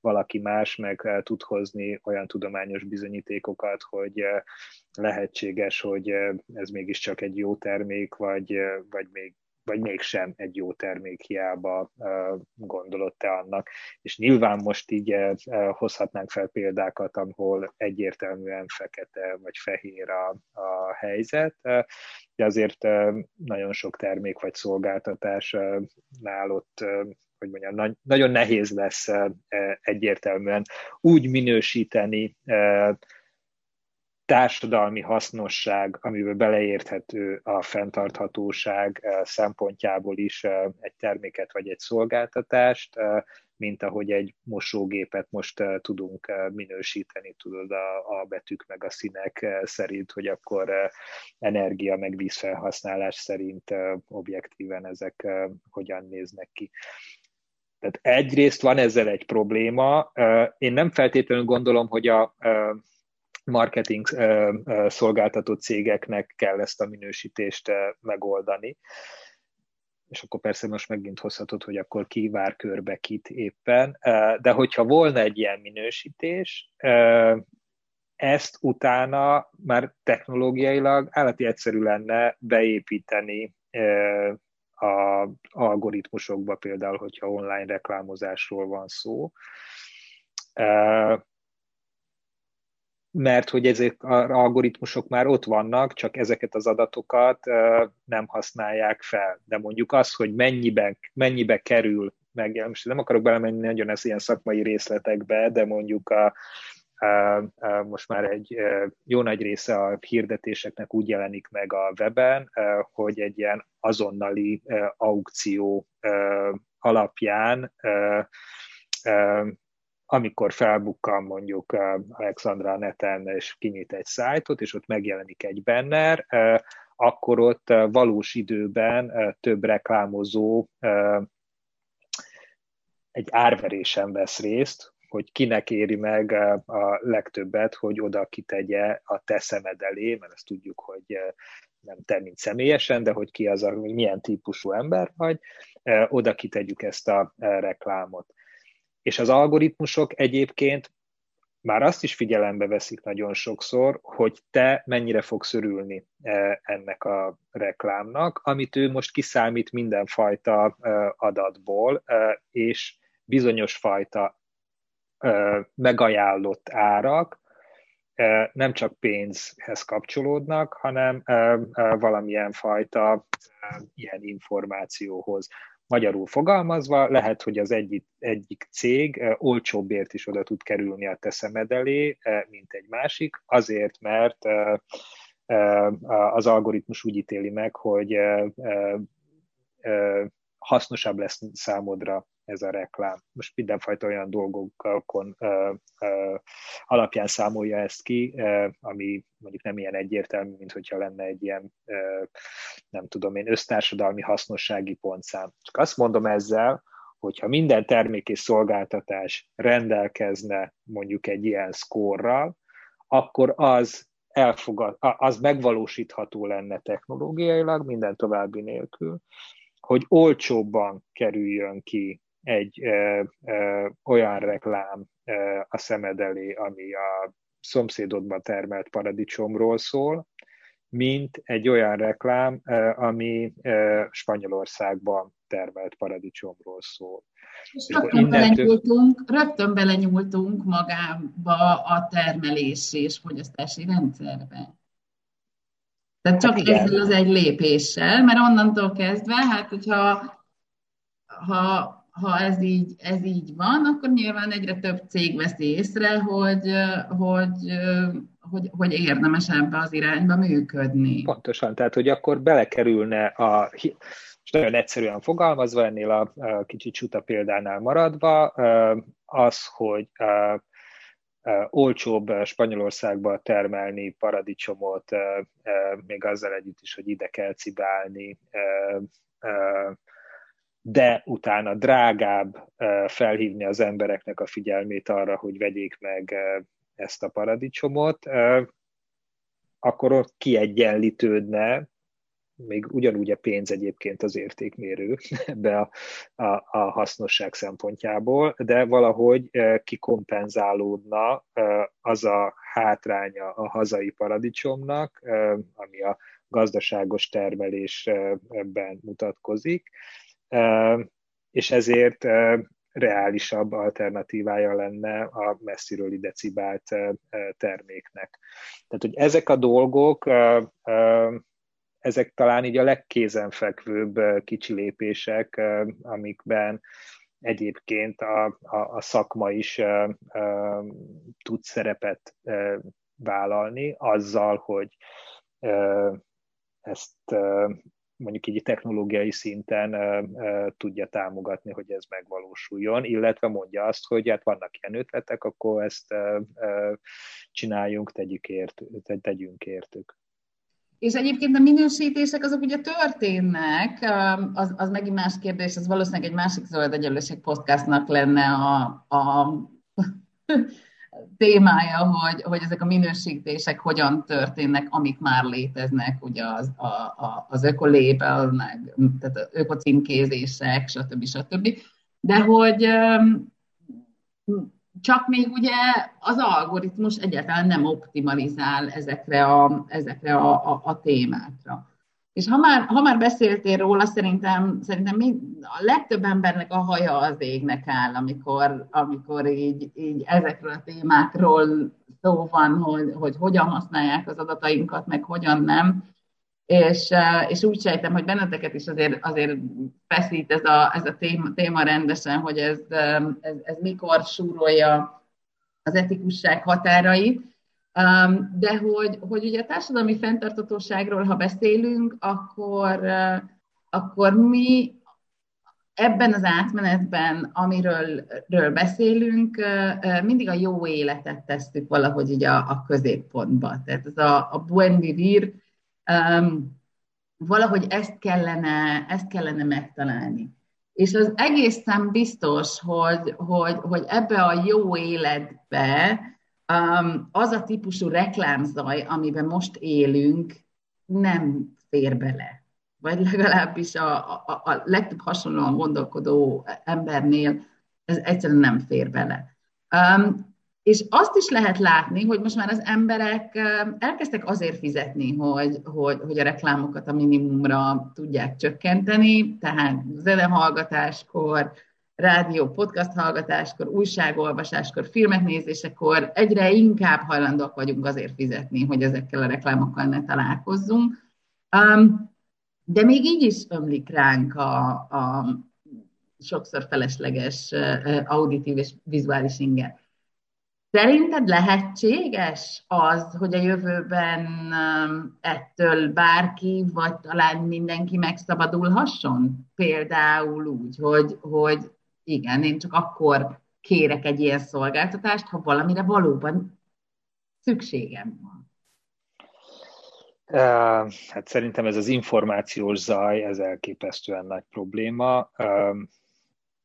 valaki más meg tud hozni olyan tudományos bizonyítékokat, hogy lehetséges, hogy ez mégiscsak egy jó termék, vagy, vagy, még, vagy mégsem egy jó termék, hiába gondolod te annak. És nyilván most így hozhatnánk fel példákat, ahol egyértelműen fekete vagy fehér a, a helyzet, de azért nagyon sok termék vagy szolgáltatás nálott, hogy mondjam, nagyon nehéz lesz egyértelműen úgy minősíteni társadalmi hasznosság, amiben beleérthető a fenntarthatóság szempontjából is egy terméket vagy egy szolgáltatást, mint ahogy egy mosógépet most tudunk minősíteni, tudod, a, a betűk meg a színek szerint, hogy akkor energia meg vízfelhasználás szerint objektíven ezek hogyan néznek ki. Tehát egyrészt van ezzel egy probléma. Én nem feltétlenül gondolom, hogy a marketing szolgáltató cégeknek kell ezt a minősítést megoldani. És akkor persze most megint hozhatod, hogy akkor ki vár körbe kit éppen, de hogyha volna egy ilyen minősítés, ezt utána már technológiailag állati egyszerű lenne beépíteni az algoritmusokba, például, hogyha online reklámozásról van szó, mert hogy ezek az algoritmusok már ott vannak, csak ezeket az adatokat nem használják fel. De mondjuk az, hogy mennyiben, mennyibe kerül, meg, most nem akarok belemenni nagyon az ilyen szakmai részletekbe, de mondjuk a, a, a, most már egy jó nagy része a hirdetéseknek úgy jelenik meg a weben, hogy egy ilyen azonnali aukció alapján amikor felbukkan mondjuk Alexandra neten, és kinyit egy szájtot, és ott megjelenik egy banner, akkor ott valós időben több reklámozó egy árverésen vesz részt, hogy kinek éri meg a legtöbbet, hogy oda kitegye a te szemed elé, mert ezt tudjuk, hogy nem te, mint személyesen, de hogy ki az, hogy milyen típusú ember vagy, oda kitegyük ezt a reklámot. És az algoritmusok egyébként már azt is figyelembe veszik nagyon sokszor, hogy te mennyire fogsz örülni ennek a reklámnak, amit ő most kiszámít mindenfajta adatból, és bizonyos fajta megajánlott árak nem csak pénzhez kapcsolódnak, hanem valamilyen fajta ilyen információhoz. Magyarul fogalmazva, lehet, hogy az egyik, egyik cég olcsóbbért is oda tud kerülni a te szemed elé, mint egy másik, azért, mert az algoritmus úgy ítéli meg, hogy hasznosabb lesz számodra ez a reklám. Most mindenfajta olyan dolgokon alapján számolja ezt ki, ami mondjuk nem ilyen egyértelmű, mint hogyha lenne egy ilyen, nem tudom én, össztársadalmi hasznossági pontszám. Csak azt mondom ezzel, hogyha minden termék és szolgáltatás rendelkezne mondjuk egy ilyen szkórral, akkor az, elfogad, az megvalósítható lenne technológiailag, minden további nélkül, hogy olcsóbban kerüljön ki egy ö, ö, olyan reklám ö, a szemed elé, ami a szomszédodban termelt paradicsomról szól, mint egy olyan reklám, ö, ami ö, Spanyolországban termelt paradicsomról szól. És rögtön, belenyúltunk, tök... rögtön belenyúltunk magába a termelési és fogyasztási rendszerbe. Tehát csak ezzel az egy lépéssel, mert onnantól kezdve, hát hogyha ha, ha ez, így, ez így van, akkor nyilván egyre több cég veszi észre, hogy, hogy, hogy, hogy érdemes ebbe az irányba működni. Pontosan, tehát hogy akkor belekerülne a, és nagyon egyszerűen fogalmazva, ennél a, a kicsit csuta példánál maradva, az, hogy olcsóbb Spanyolországban termelni paradicsomot, még azzal együtt is, hogy ide kell cibálni, de utána drágább felhívni az embereknek a figyelmét arra, hogy vegyék meg ezt a paradicsomot, akkor ott kiegyenlítődne, még ugyanúgy a pénz egyébként az értékmérő ebbe a, a, a hasznosság szempontjából, de valahogy kikompenzálódna az a hátránya a hazai paradicsomnak, ami a gazdaságos termelésben mutatkozik, és ezért reálisabb alternatívája lenne a messziről ide cibált terméknek. Tehát, hogy ezek a dolgok... Ezek talán így a legkézenfekvőbb kicsi lépések, amikben egyébként a, a, a szakma is a, a, tud szerepet a, vállalni, azzal, hogy a, ezt a, mondjuk így technológiai szinten a, a, tudja támogatni, hogy ez megvalósuljon, illetve mondja azt, hogy hát vannak ilyen ötletek, akkor ezt a, a, csináljunk, tegyük ért, tegyünk értük. És egyébként a minősítések azok ugye történnek, az, az megint más kérdés, az valószínűleg egy másik Zöld egyenlőség podcastnak lenne a, a témája, hogy, hogy ezek a minősítések hogyan történnek, amik már léteznek, ugye az, a, a, az ökolabel, tehát az ökocímkézések, stb. stb. De hogy... Csak még ugye az algoritmus egyáltalán nem optimalizál ezekre a, ezekre a, a, a témákra. És ha már, ha már beszéltél róla, szerintem, szerintem még a legtöbb embernek a haja az égnek áll, amikor, amikor így, így ezekről a témákról szó van, hogy, hogy hogyan használják az adatainkat, meg hogyan nem. És, és úgy sejtem, hogy benneteket is azért, azért feszít ez a, ez a téma, téma rendesen, hogy ez, ez, ez mikor súrolja az etikusság határait. De hogy, hogy ugye a társadalmi fenntarthatóságról, ha beszélünk, akkor, akkor mi ebben az átmenetben, amiről ről beszélünk, mindig a jó életet tesszük valahogy így a, a középpontba. Tehát ez a, a buen vivir, Um, valahogy ezt kellene, ezt kellene megtalálni. És az egészen biztos, hogy, hogy, hogy ebbe a jó életbe um, az a típusú reklámzaj, amiben most élünk, nem fér bele. vagy legalábbis a, a, a legtöbb hasonlóan gondolkodó embernél ez egyszerűen nem fér bele. Um, és azt is lehet látni, hogy most már az emberek elkezdtek azért fizetni, hogy, hogy, hogy a reklámokat a minimumra tudják csökkenteni, tehát zenehallgatáskor, rádió, podcast hallgatáskor, újságolvasáskor, filmek nézésekor egyre inkább hajlandóak vagyunk azért fizetni, hogy ezekkel a reklámokkal ne találkozzunk. Um, de még így is ömlik ránk a, a sokszor felesleges auditív és vizuális inger. Szerinted lehetséges az, hogy a jövőben ettől bárki, vagy talán mindenki megszabadulhasson? Például úgy, hogy, hogy igen, én csak akkor kérek egy ilyen szolgáltatást, ha valamire valóban szükségem van. Hát szerintem ez az információs zaj, ez elképesztően nagy probléma.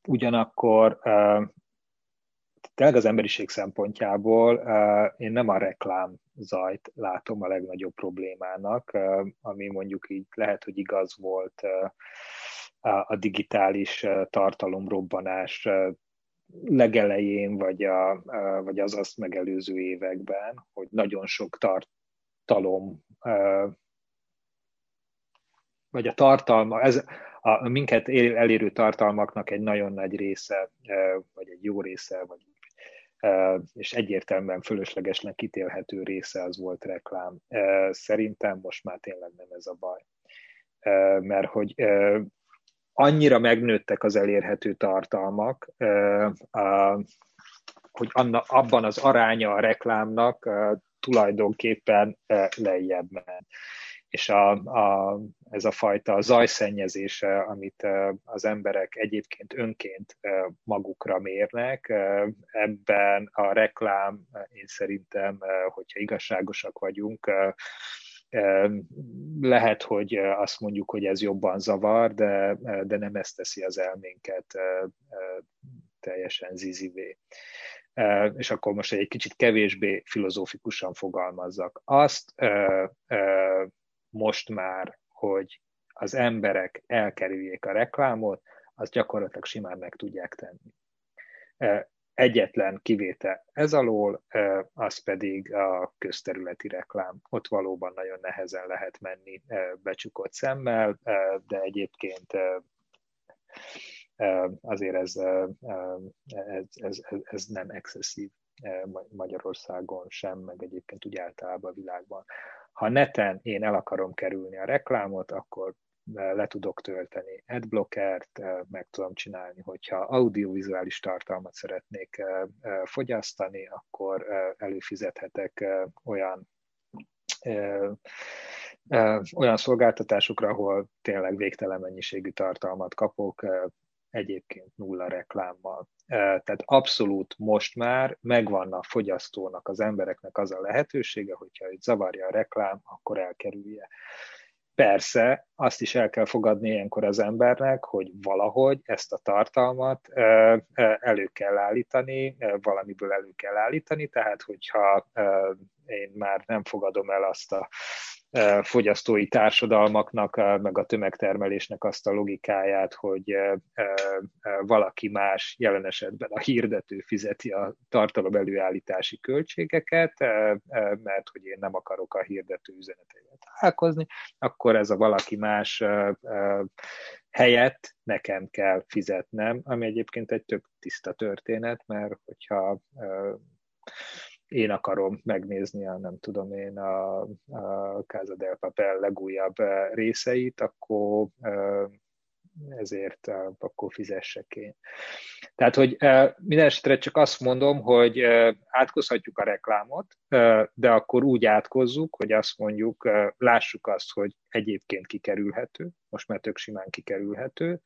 Ugyanakkor... Tényleg az emberiség szempontjából uh, én nem a reklám zajt látom a legnagyobb problémának, uh, ami mondjuk így lehet, hogy igaz volt uh, a digitális uh, tartalomrobbanás uh, legelején, vagy, a, uh, vagy az azt megelőző években, hogy nagyon sok tartalom, uh, vagy a tartalma, ez... A minket elérő tartalmaknak egy nagyon nagy része, vagy egy jó része, vagy, és egyértelműen fölöslegesnek kitélhető része az volt reklám. Szerintem most már tényleg nem ez a baj. Mert hogy annyira megnőttek az elérhető tartalmak, hogy abban az aránya a reklámnak tulajdonképpen lejjebb ment. És a, a, ez a fajta zajszennyezése, amit az emberek egyébként önként magukra mérnek, ebben a reklám, én szerintem, hogyha igazságosak vagyunk, lehet, hogy azt mondjuk, hogy ez jobban zavar, de, de nem ezt teszi az elménket teljesen zizivé. És akkor most egy kicsit kevésbé filozófikusan fogalmazzak. Azt most már, hogy az emberek elkerüljék a reklámot, azt gyakorlatilag simán meg tudják tenni. Egyetlen kivétel ez alól, az pedig a közterületi reklám. Ott valóban nagyon nehezen lehet menni becsukott szemmel, de egyébként azért ez, ez, ez, ez nem excesszív Magyarországon sem, meg egyébként úgy általában a világban. Ha neten én el akarom kerülni a reklámot, akkor le tudok tölteni adblockert, meg tudom csinálni, hogyha audiovizuális tartalmat szeretnék fogyasztani, akkor előfizethetek olyan, olyan szolgáltatásokra, ahol tényleg végtelen mennyiségű tartalmat kapok, egyébként nulla reklámmal. Tehát abszolút most már megvan a fogyasztónak, az embereknek az a lehetősége, hogyha őt zavarja a reklám, akkor elkerülje. Persze, azt is el kell fogadni ilyenkor az embernek, hogy valahogy ezt a tartalmat elő kell állítani, valamiből elő kell állítani, tehát hogyha én már nem fogadom el azt a fogyasztói társadalmaknak, meg a tömegtermelésnek azt a logikáját, hogy valaki más, jelen esetben a hirdető fizeti a tartalom előállítási költségeket, mert hogy én nem akarok a hirdető üzeneteivel találkozni, akkor ez a valaki más helyett nekem kell fizetnem, ami egyébként egy tök tiszta történet, mert hogyha én akarom megnézni a, nem tudom én, a, a Casa del Papel legújabb részeit, akkor ezért akkor fizessek én. Tehát, hogy minden esetre csak azt mondom, hogy átkozhatjuk a reklámot, de akkor úgy átkozzuk, hogy azt mondjuk, lássuk azt, hogy egyébként kikerülhető, most már tök simán kikerülhető,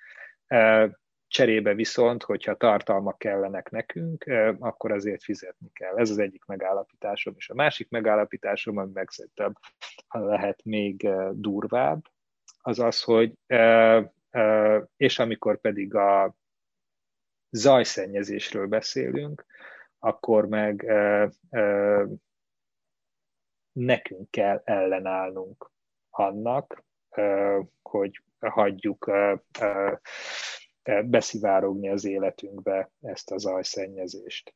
cserébe viszont, hogyha tartalmak kellenek nekünk, akkor azért fizetni kell. Ez az egyik megállapításom. És a másik megállapításom, ami meg szerintem lehet még durvább, az az, hogy és amikor pedig a zajszennyezésről beszélünk, akkor meg nekünk kell ellenállnunk annak, hogy hagyjuk beszivárogni az életünkbe ezt a zajszennyezést.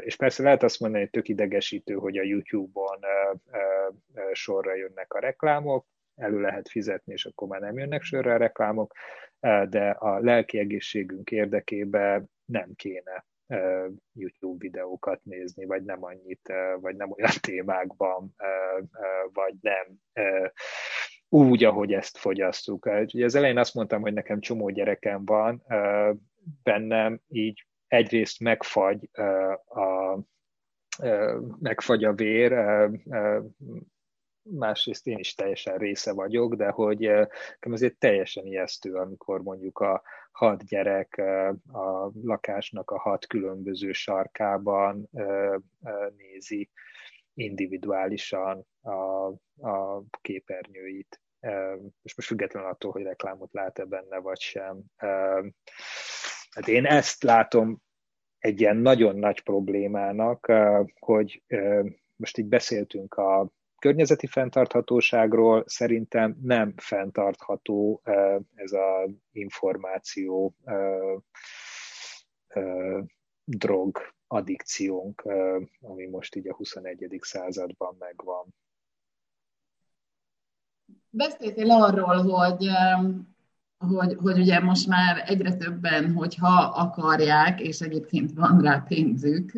És persze lehet azt mondani, hogy tök idegesítő, hogy a YouTube-on sorra jönnek a reklámok, elő lehet fizetni, és akkor már nem jönnek sorra a reklámok, de a lelki egészségünk érdekében nem kéne YouTube videókat nézni, vagy nem annyit, vagy nem olyan témákban, vagy nem úgy, ahogy ezt fogyasszuk. Ugye az elején azt mondtam, hogy nekem csomó gyerekem van, bennem így egyrészt megfagy a, megfagy a vér, másrészt én is teljesen része vagyok, de hogy azért teljesen ijesztő, amikor mondjuk a hat gyerek a lakásnak a hat különböző sarkában nézi individuálisan a, a képernyőit. És most független attól, hogy reklámot lát-e benne, vagy sem. Hát én ezt látom egy ilyen nagyon nagy problémának, hogy most így beszéltünk a környezeti fenntarthatóságról, szerintem nem fenntartható ez az információ drog addikciónk, ami most így a huszonegyedik században megvan. Beszéltél arról, hogy, hogy, hogy ugye most már egyre többen, hogyha akarják, és egyébként van rá pénzük,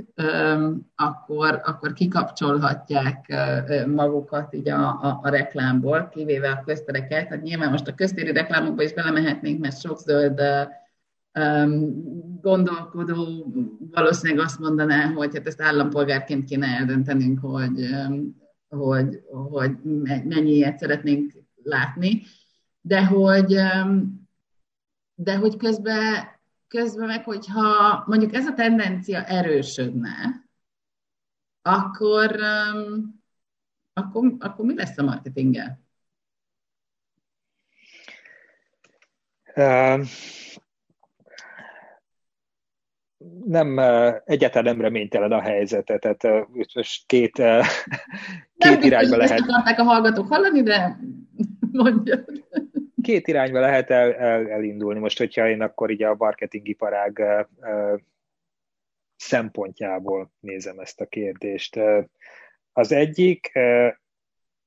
akkor, akkor kikapcsolhatják magukat így a, a, a reklámból, kivéve a köztereket. Hát nyilván most a köztéri reklámokba is belemehetnénk, mert sok zöld gondolkodó valószínűleg azt mondaná, hogy hát ezt állampolgárként kéne eldöntenünk, hogy, hogy, hogy mennyi ilyet szeretnénk látni, de hogy, de hogy közben, közben meg, hogyha mondjuk ez a tendencia erősödne, akkor, akkor, akkor mi lesz a marketinggel? Um. Nem, egyáltalán nem reménytelen a helyzet, tehát most két, két irányba lehet. Nem akarták a hallgatók hallani, de mondjad. Két irányba lehet el, el, elindulni. Most, hogyha én akkor így a marketingiparág szempontjából nézem ezt a kérdést. Az egyik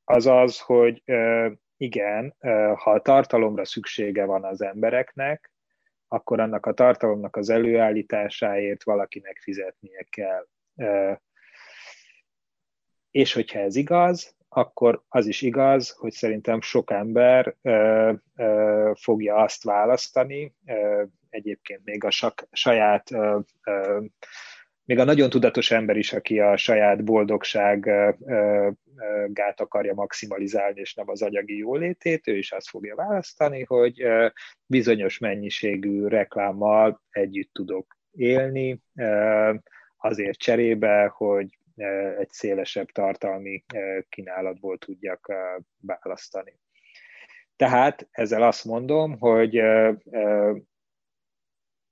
az az, hogy igen, ha a tartalomra szüksége van az embereknek, akkor annak a tartalomnak az előállításáért valakinek fizetnie kell. És hogyha ez igaz, akkor az is igaz, hogy szerintem sok ember fogja azt választani, egyébként még a saját, még a nagyon tudatos ember is, aki a saját boldogságát akarja maximalizálni, és nem az anyagi jólétét, ő is azt fogja választani, hogy bizonyos mennyiségű reklámmal együtt tudok élni, azért cserébe, hogy egy szélesebb tartalmi kínálatból tudjak választani. Tehát ezzel azt mondom, hogy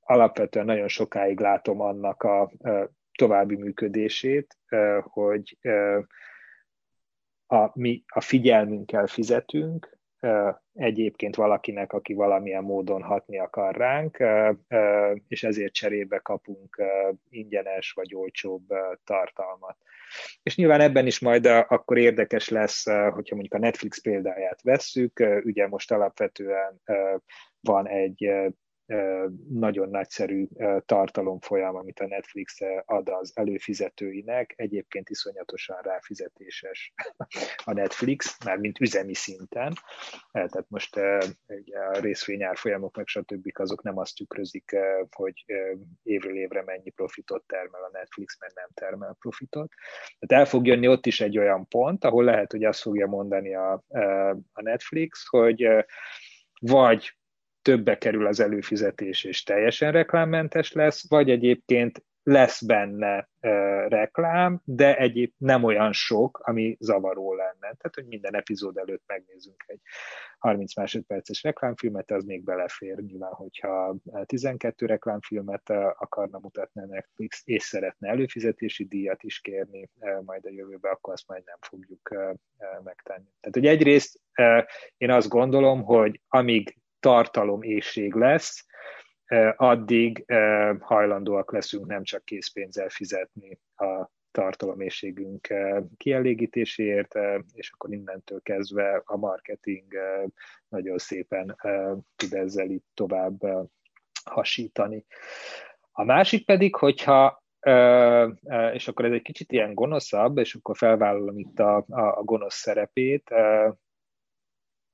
alapvetően nagyon sokáig látom annak a további működését, hogy a, mi a figyelmünkkel fizetünk, egyébként valakinek, aki valamilyen módon hatni akar ránk, és ezért cserébe kapunk ingyenes vagy olcsóbb tartalmat. És nyilván ebben is majd akkor érdekes lesz, hogyha mondjuk a Netflix példáját vesszük, ugye most alapvetően van egy nagyon nagyszerű tartalomfolyam, amit a Netflix ad az előfizetőinek, egyébként iszonyatosan ráfizetéses a Netflix, mármint üzemi szinten, tehát most a részvényárfolyamok meg stb. Azok nem azt tükrözik, hogy évről évre mennyi profitot termel a Netflix, mert nem termel profitot. Tehát el fog jönni ott is egy olyan pont, ahol lehet, hogy azt fogja mondani a, a Netflix, hogy vagy többe kerül az előfizetés, és teljesen reklámmentes lesz, vagy egyébként lesz benne e, reklám, de egyéb nem olyan sok, ami zavaró lenne. Tehát, hogy minden epizód előtt megnézzünk egy harminc másodperces reklámfilmet, az még belefér nyilván, hogyha tizenkét reklámfilmet akarna mutatni a Netflix, és szeretne előfizetési díjat is kérni e, majd a jövőben, akkor azt majd nem fogjuk e, e, megtenni. Tehát, hogy egyrészt e, én azt gondolom, hogy amíg tartaloméhség lesz, addig hajlandóak leszünk nem csak készpénzzel fizetni a tartaloméhségünk kielégítéséért, és akkor innentől kezdve a marketing nagyon szépen tud ezzel itt tovább hasítani. A másik pedig, hogyha és akkor ez egy kicsit ilyen gonoszabb, és akkor felvállalom itt a, a gonosz szerepét,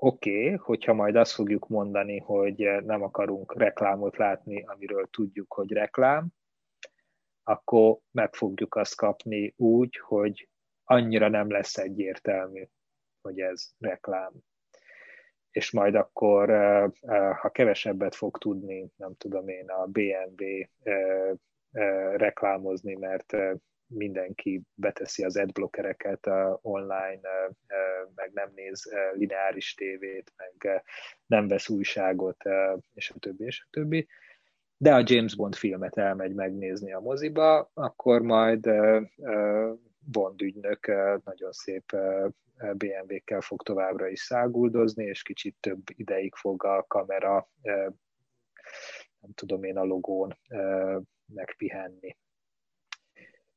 oké, okay, hogyha majd azt fogjuk mondani, hogy nem akarunk reklámot látni, amiről tudjuk, hogy reklám, akkor meg fogjuk azt kapni úgy, hogy annyira nem lesz egyértelmű, hogy ez reklám. És majd akkor, ha kevesebbet fog tudni, nem tudom én, a bé em vé reklámozni, mert mindenki beteszi az adblockereket online, meg nem néz lineáris tévét, meg nem vesz újságot, és a többi, és a többi. De a James Bond filmet elmegy megnézni a moziba, akkor majd Bond ügynök nagyon szép bé em vé-kkel fog továbbra is száguldozni, és kicsit több ideig fog a kamera, nem tudom én, a logón megpihenni.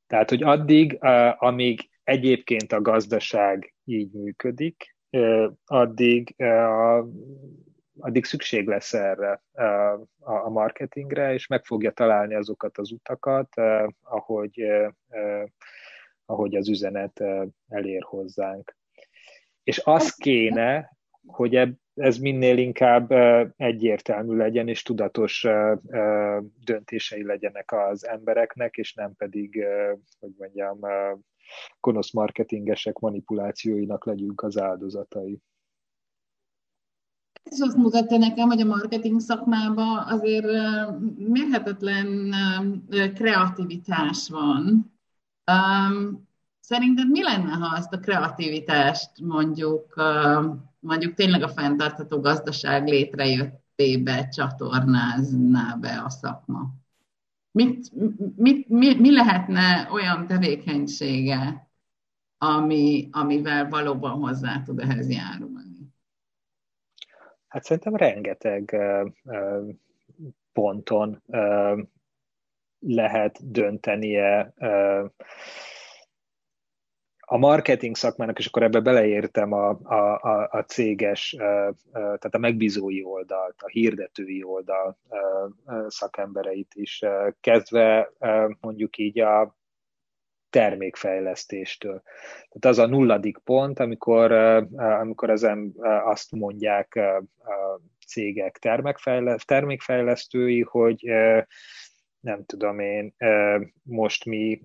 Tehát, hogy addig, amíg egyébként a gazdaság így működik, addig, addig szükség lesz erre a marketingre, és meg fogja találni azokat az utakat, ahogy, ahogy az üzenet elér hozzánk. És az kéne, hogy ez minél inkább egyértelmű legyen, és tudatos döntései legyenek az embereknek, és nem pedig, hogy mondjam, gonosz marketingesek manipulációinak legyünk az áldozatai. Ez azt mutatja nekem, hogy a marketing szakmában azért mérhetetlen kreativitás van. Szerinted mi lenne, ha ezt a kreativitást mondjuk... mondjuk tényleg a fenntartható gazdaság létrejöttébe csatornázná be a szakma? Mit, mit, mi, mi lehetne olyan tevékenysége, ami, amivel valóban hozzá tud ehhez járulni? Hát szerintem rengeteg ponton lehet döntenie a marketing szakmának, és akkor ebbe beleértem a, a, a céges, tehát a megbízói oldalt, a hirdetői oldal szakembereit is, kezdve mondjuk így a termékfejlesztéstől. Tehát az a nulladik pont, amikor, amikor ezen azt mondják a cégek termékfejlesztői, hogy nem tudom én, most mi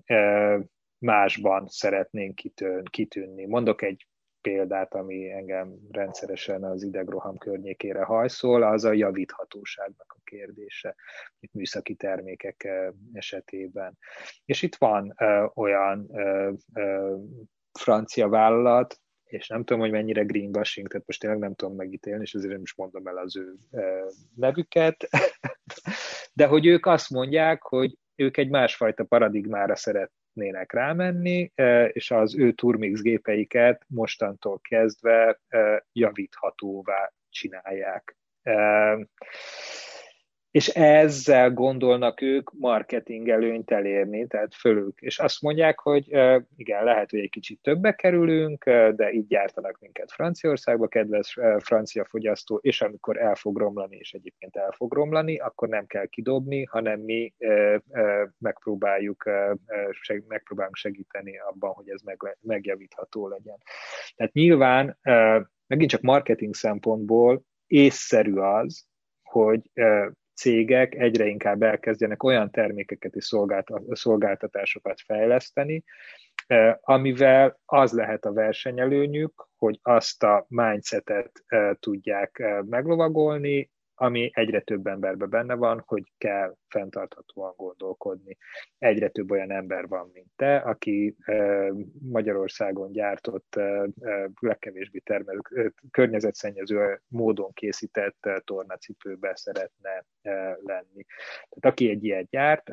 másban szeretnénk kitűn, kitűnni. Mondok egy példát, ami engem rendszeresen az idegroham környékére hajszol, az a javíthatóságnak a kérdése, itt műszaki termékek esetében. És itt van ö, olyan ö, ö, francia vállalat, és nem tudom, hogy mennyire greenwashing, tehát most tényleg nem tudom megítélni, és azért nem is mondom el az ő ö, nevüket, de hogy ők azt mondják, hogy ők egy másfajta paradigmára szeret nének rámenni, és az ő Turmix gépeiket mostantól kezdve javíthatóvá csinálják. És ezzel gondolnak ők marketing előnyt elérni, tehát fölük. És azt mondják, hogy igen, lehet, hogy egy kicsit többbe kerülünk, de így gyártanak minket Franciaországba, kedves francia fogyasztó, és amikor el fog romlani, és egyébként el fog romlani, akkor nem kell kidobni, hanem mi megpróbáljuk, megpróbálunk segíteni abban, hogy ez megjavítható legyen. Tehát nyilván, megint csak marketing szempontból észszerű az, hogy cégek egyre inkább elkezdjenek olyan termékeket és szolgáltatásokat fejleszteni, amivel az lehet a versenyelőnyük, hogy azt a mindsetet tudják meglovagolni, ami egyre több emberben benne van, hogy kell fenntarthatóan gondolkodni. Egyre több olyan ember van, mint te, aki Magyarországon gyártott, legkevésbé termelő, környezetszennyező módon készített tornacipőbe szeretne lenni. Tehát aki egy ilyet gyárt,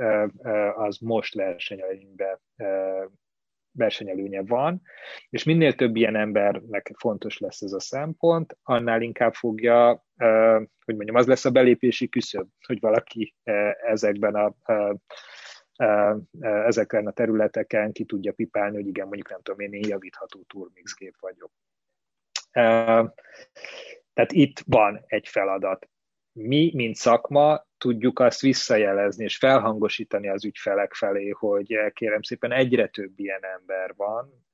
az most versenyelőnyben versenyelőnye van, és minél több ilyen embernek fontos lesz ez a szempont, annál inkább fogja, hogy mondjam, az lesz a belépési küszöb, hogy valaki ezekben a, ezeken a területeken ki tudja pipálni, hogy igen, mondjuk nem tudom, én, én javítható turmixgép vagyok. Tehát itt van egy feladat. Mi, mint szakma, tudjuk azt visszajelezni és felhangosítani az ügyfelek felé, hogy kérem szépen egyre több ilyen ember van,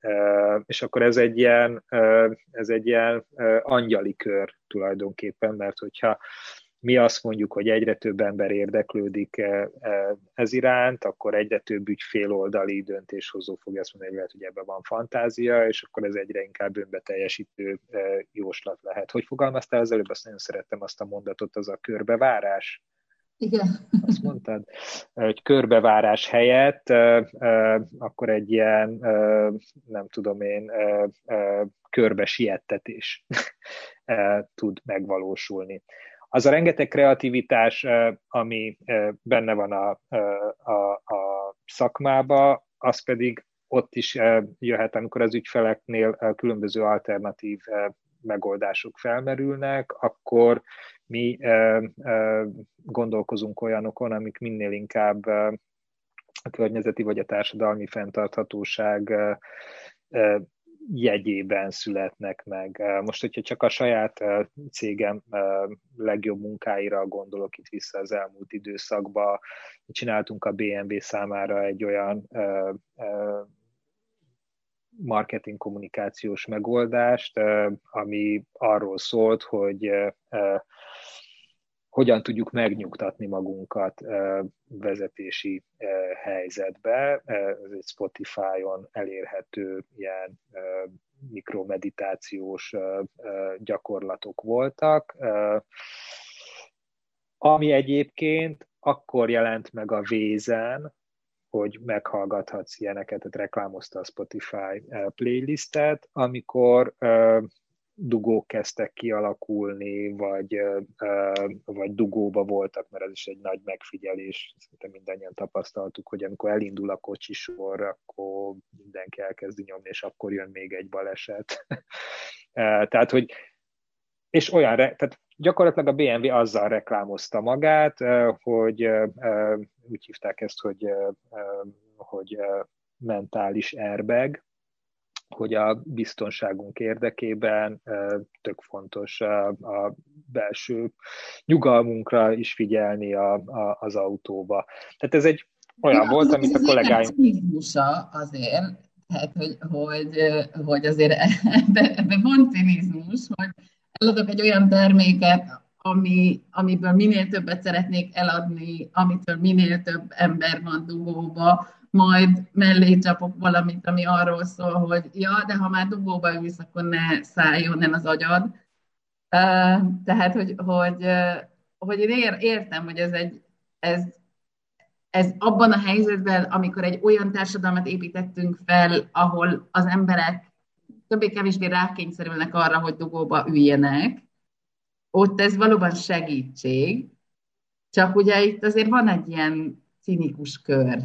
és akkor ez egy ilyen, ez egy ilyen angyali kör tulajdonképpen, mert hogyha mi azt mondjuk, hogy egyre több ember érdeklődik ez iránt, akkor egyre több ügyfél oldali döntéshozó fogja azt mondani, hogy lehet, hogy ebben van fantázia, és akkor ez egyre inkább önbeteljesítő jóslat lehet. Hogy fogalmaztál az előbb? Azt nagyon szerettem azt a mondatot, az a körbevárás. Igen. Azt mondtad, hogy körbevárás helyett akkor egy ilyen, nem tudom én, körbe siettetés tud megvalósulni. Az a rengeteg kreativitás, ami benne van a, a, a szakmába, az pedig ott is jöhet, amikor az ügyfeleknél különböző alternatív megoldások felmerülnek, akkor mi gondolkozunk olyanokon, amik minél inkább a környezeti vagy a társadalmi fenntarthatóság jegyében születnek meg. Most, hogyha csak a saját cégem legjobb munkáira gondolok itt vissza az elmúlt időszakba, csináltunk a bé em vé számára egy olyan marketing kommunikációs megoldást, ami arról szólt, hogy hogyan tudjuk megnyugtatni magunkat vezetési helyzetbe. Ez egy Spotify-on elérhető ilyen mikromeditációs gyakorlatok voltak, ami egyébként akkor jelent meg a Vézen, hogy meghallgathatsz ilyeneket, tehát reklámozta a Spotify playlistet, amikor dugók kezdtek kialakulni, vagy, vagy dugóba voltak, mert ez is egy nagy megfigyelés. Szerintem mindannyian tapasztaltuk, hogy amikor elindul a kocsisor, akkor mindenki elkezdi nyomni, és akkor jön még egy baleset. Tehát, hogy és olyan, tehát gyakorlatilag a bé em vé azzal reklámozta magát, hogy úgy hívták ezt, hogy, hogy mentális airbag, hogy a biztonságunk érdekében tök fontos a belső nyugalmunkra is figyelni a, a, az autóba. Tehát ez egy olyan ja, volt, amit a kollégáim... Ez azért, tehát, hogy, hogy, hogy azért ebben van cinizmus, hogy eladok egy olyan terméket, ami, amiből minél többet szeretnék eladni, amitől minél több ember van dugóba, majd mellé csapok valamit, ami arról szól, hogy ja, de ha már dugóba ülsz, akkor ne szálljon el az agyad. Tehát, hogy, hogy, hogy én értem, hogy ez, egy, ez, ez abban a helyzetben, amikor egy olyan társadalmat építettünk fel, ahol az emberek többé-kevésbé rákényszerülnek arra, hogy dugóba üljenek, ott ez valóban segítség, csak ugye itt azért van egy ilyen cinikus kör,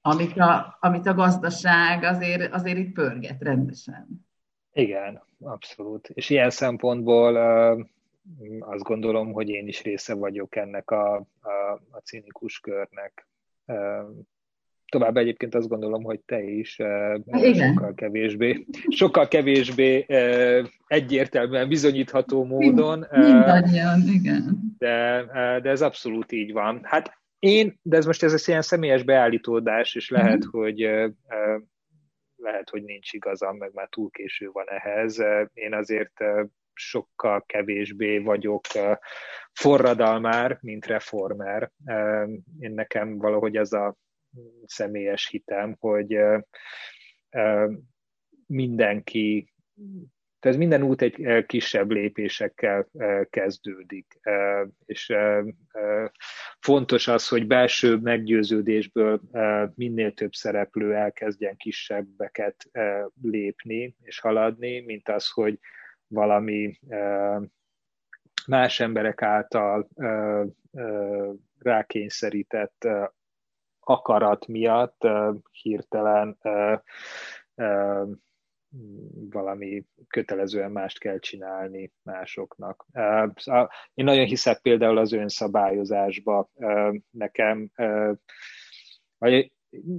amit a, amit a gazdaság azért, azért itt pörget rendesen. Igen, abszolút. És ilyen szempontból azt gondolom, hogy én is része vagyok ennek a, a, a cinikus körnek. Továbbá egyébként azt gondolom, hogy te is sokkal kevésbé, sokkal kevésbé egyértelműen bizonyítható módon. Mindannyian, igen. De, de ez abszolút így van. Hát én, de ez most ez egy ilyen személyes beállítódás, és lehet, mm. hogy, lehet, hogy nincs igazam, meg már túl késő van ehhez. Én azért sokkal kevésbé vagyok forradalmár, mint reformer. Én nekem valahogy az a személyes hitem, hogy mindenki Tehát minden út egy kisebb lépésekkel kezdődik, és fontos az, hogy belső meggyőződésből minél több szereplő elkezdjen kisebbeket lépni és haladni, mint az, hogy valami más emberek által rákényszerített akarat miatt hirtelen valami kötelezően mást kell csinálni másoknak. Én nagyon hiszek például az önszabályozásba. Nekem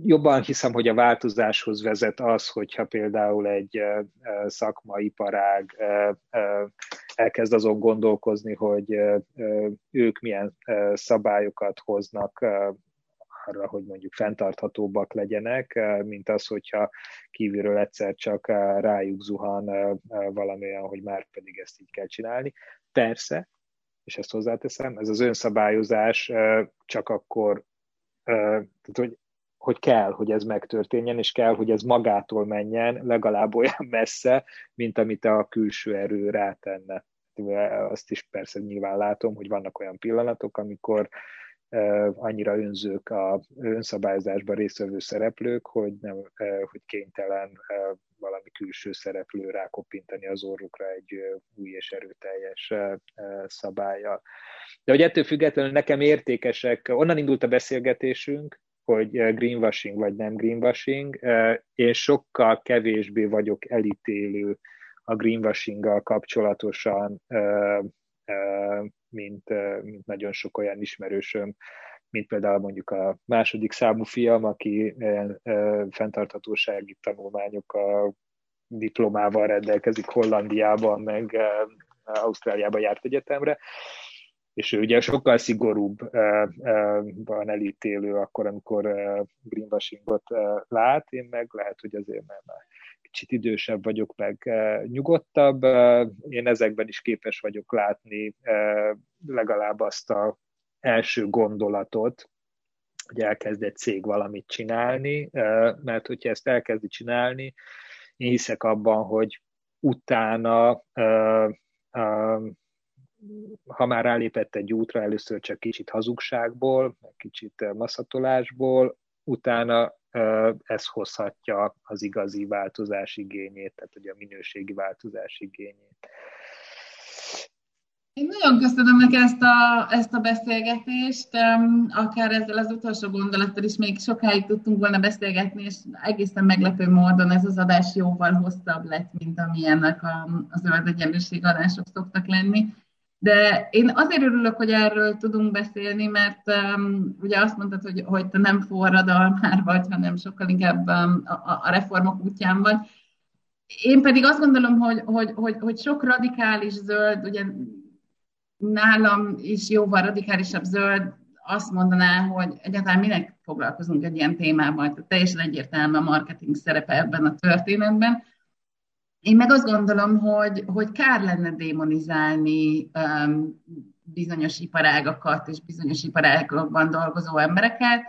jobban hiszem, hogy a változáshoz vezet az, hogyha például egy szakmaiparág elkezd azon gondolkozni, hogy ők milyen szabályokat hoznak arra, hogy mondjuk fenntarthatóbbak legyenek, mint az, hogyha kívülről egyszer csak rájuk zuhan valamilyen, hogy már pedig ezt így kell csinálni. Persze, és ezt hozzáteszem, ez az önszabályozás csak akkor, tehát hogy, hogy kell, hogy ez megtörténjen, és kell, hogy ez magától menjen legalább olyan messze, mint amit a külső erő rátenne. Azt is persze nyilván látom, hogy vannak olyan pillanatok, amikor annyira önzők a önszabályozásban résztvevő szereplők, hogy, nem, hogy kénytelen valami külső szereplő rákoppintani az orrukra egy új és erőteljes szabállyal. De hogy ettől függetlenül nekem értékesek, onnan indult a beszélgetésünk, hogy greenwashing vagy nem greenwashing, én sokkal kevésbé vagyok elítélő a greenwashinggal kapcsolatosan, Mint, mint nagyon sok olyan ismerősöm, mint például mondjuk a második számú fiam, aki fenntarthatósági tanulmányokkal, diplomával rendelkezik Hollandiában, meg Ausztráliában járt egyetemre, és ő ugye sokkal szigorúbban elítélő akkor, amikor greenwashingot lát, én meg lehet, hogy azért nem már kicsit idősebb vagyok, meg nyugodtabb. Én ezekben is képes vagyok látni legalább azt az első gondolatot, hogy elkezd egy cég valamit csinálni, mert hogyha ezt elkezdi csinálni, én hiszek abban, hogy utána, ha már rálépett egy útra, először csak kicsit hazugságból, kicsit maszatolásból, utána ez hozhatja az igazi változás igényét, tehát ugye a minőségi változás igényét. Én nagyon köszönöm neki ezt a, ezt a beszélgetést, akár ezzel az utolsó gondolattal is még sokáig tudtunk volna beszélgetni, és egészen meglepő módon ez az adás jóval hosszabb lett, mint amilyennek az zöld egyenlőség adások szoktak lenni. De én azért örülök, hogy erről tudunk beszélni, mert um, ugye azt mondtad, hogy, hogy te nem forradalmár vagy, hanem sokkal inkább um, a, a reformok útján vagy. Én pedig azt gondolom, hogy, hogy, hogy, hogy sok radikális zöld, ugye nálam is jóval radikálisabb zöld, azt mondaná, hogy egyáltalán minek foglalkozunk egy ilyen témával, tehát teljesen egyértelmű a marketing szerepe ebben a történetben. Én meg azt gondolom, hogy, hogy kár lenne démonizálni um, bizonyos iparágakat és bizonyos iparágokban dolgozó embereket.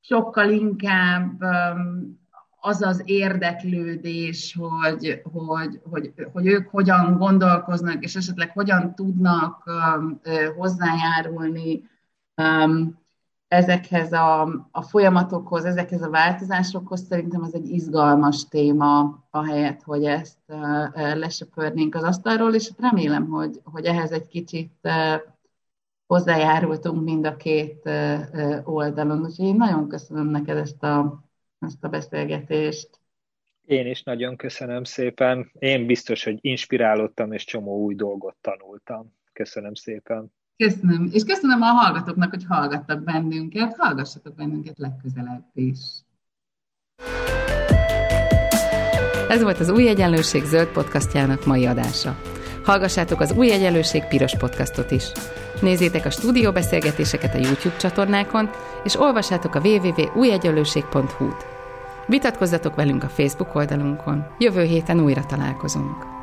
Sokkal inkább um, az az érdeklődés, hogy, hogy, hogy, hogy ők hogyan gondolkoznak, és esetleg hogyan tudnak um, hozzájárulni um, ezekhez a, a folyamatokhoz, ezekhez a változásokhoz. Szerintem ez egy izgalmas téma, ahelyett, hogy ezt uh, lesöpörnénk az asztalról, és remélem, hogy, hogy ehhez egy kicsit uh, hozzájárultunk mind a két uh, oldalon. Úgyhogy én nagyon köszönöm neked ezt a, ezt a beszélgetést. Én is nagyon köszönöm szépen. Én biztos, hogy inspirálódtam, és csomó új dolgot tanultam. Köszönöm szépen. Köszönöm, és köszönöm a hallgatóknak, hogy hallgattak bennünket, hallgassatok bennünket legközelebb is. Ez volt az Új Egyenlőség zöld podcastjának mai adása. Hallgassátok az Új Egyenlőség piros podcastot is. Nézzétek a stúdió beszélgetéseket a YouTube csatornákon, és olvassátok a double-u double-u double-u pont új egyenlőség pont hú-t. Vitatkozzatok velünk a Facebook oldalunkon. Jövő héten újra találkozunk.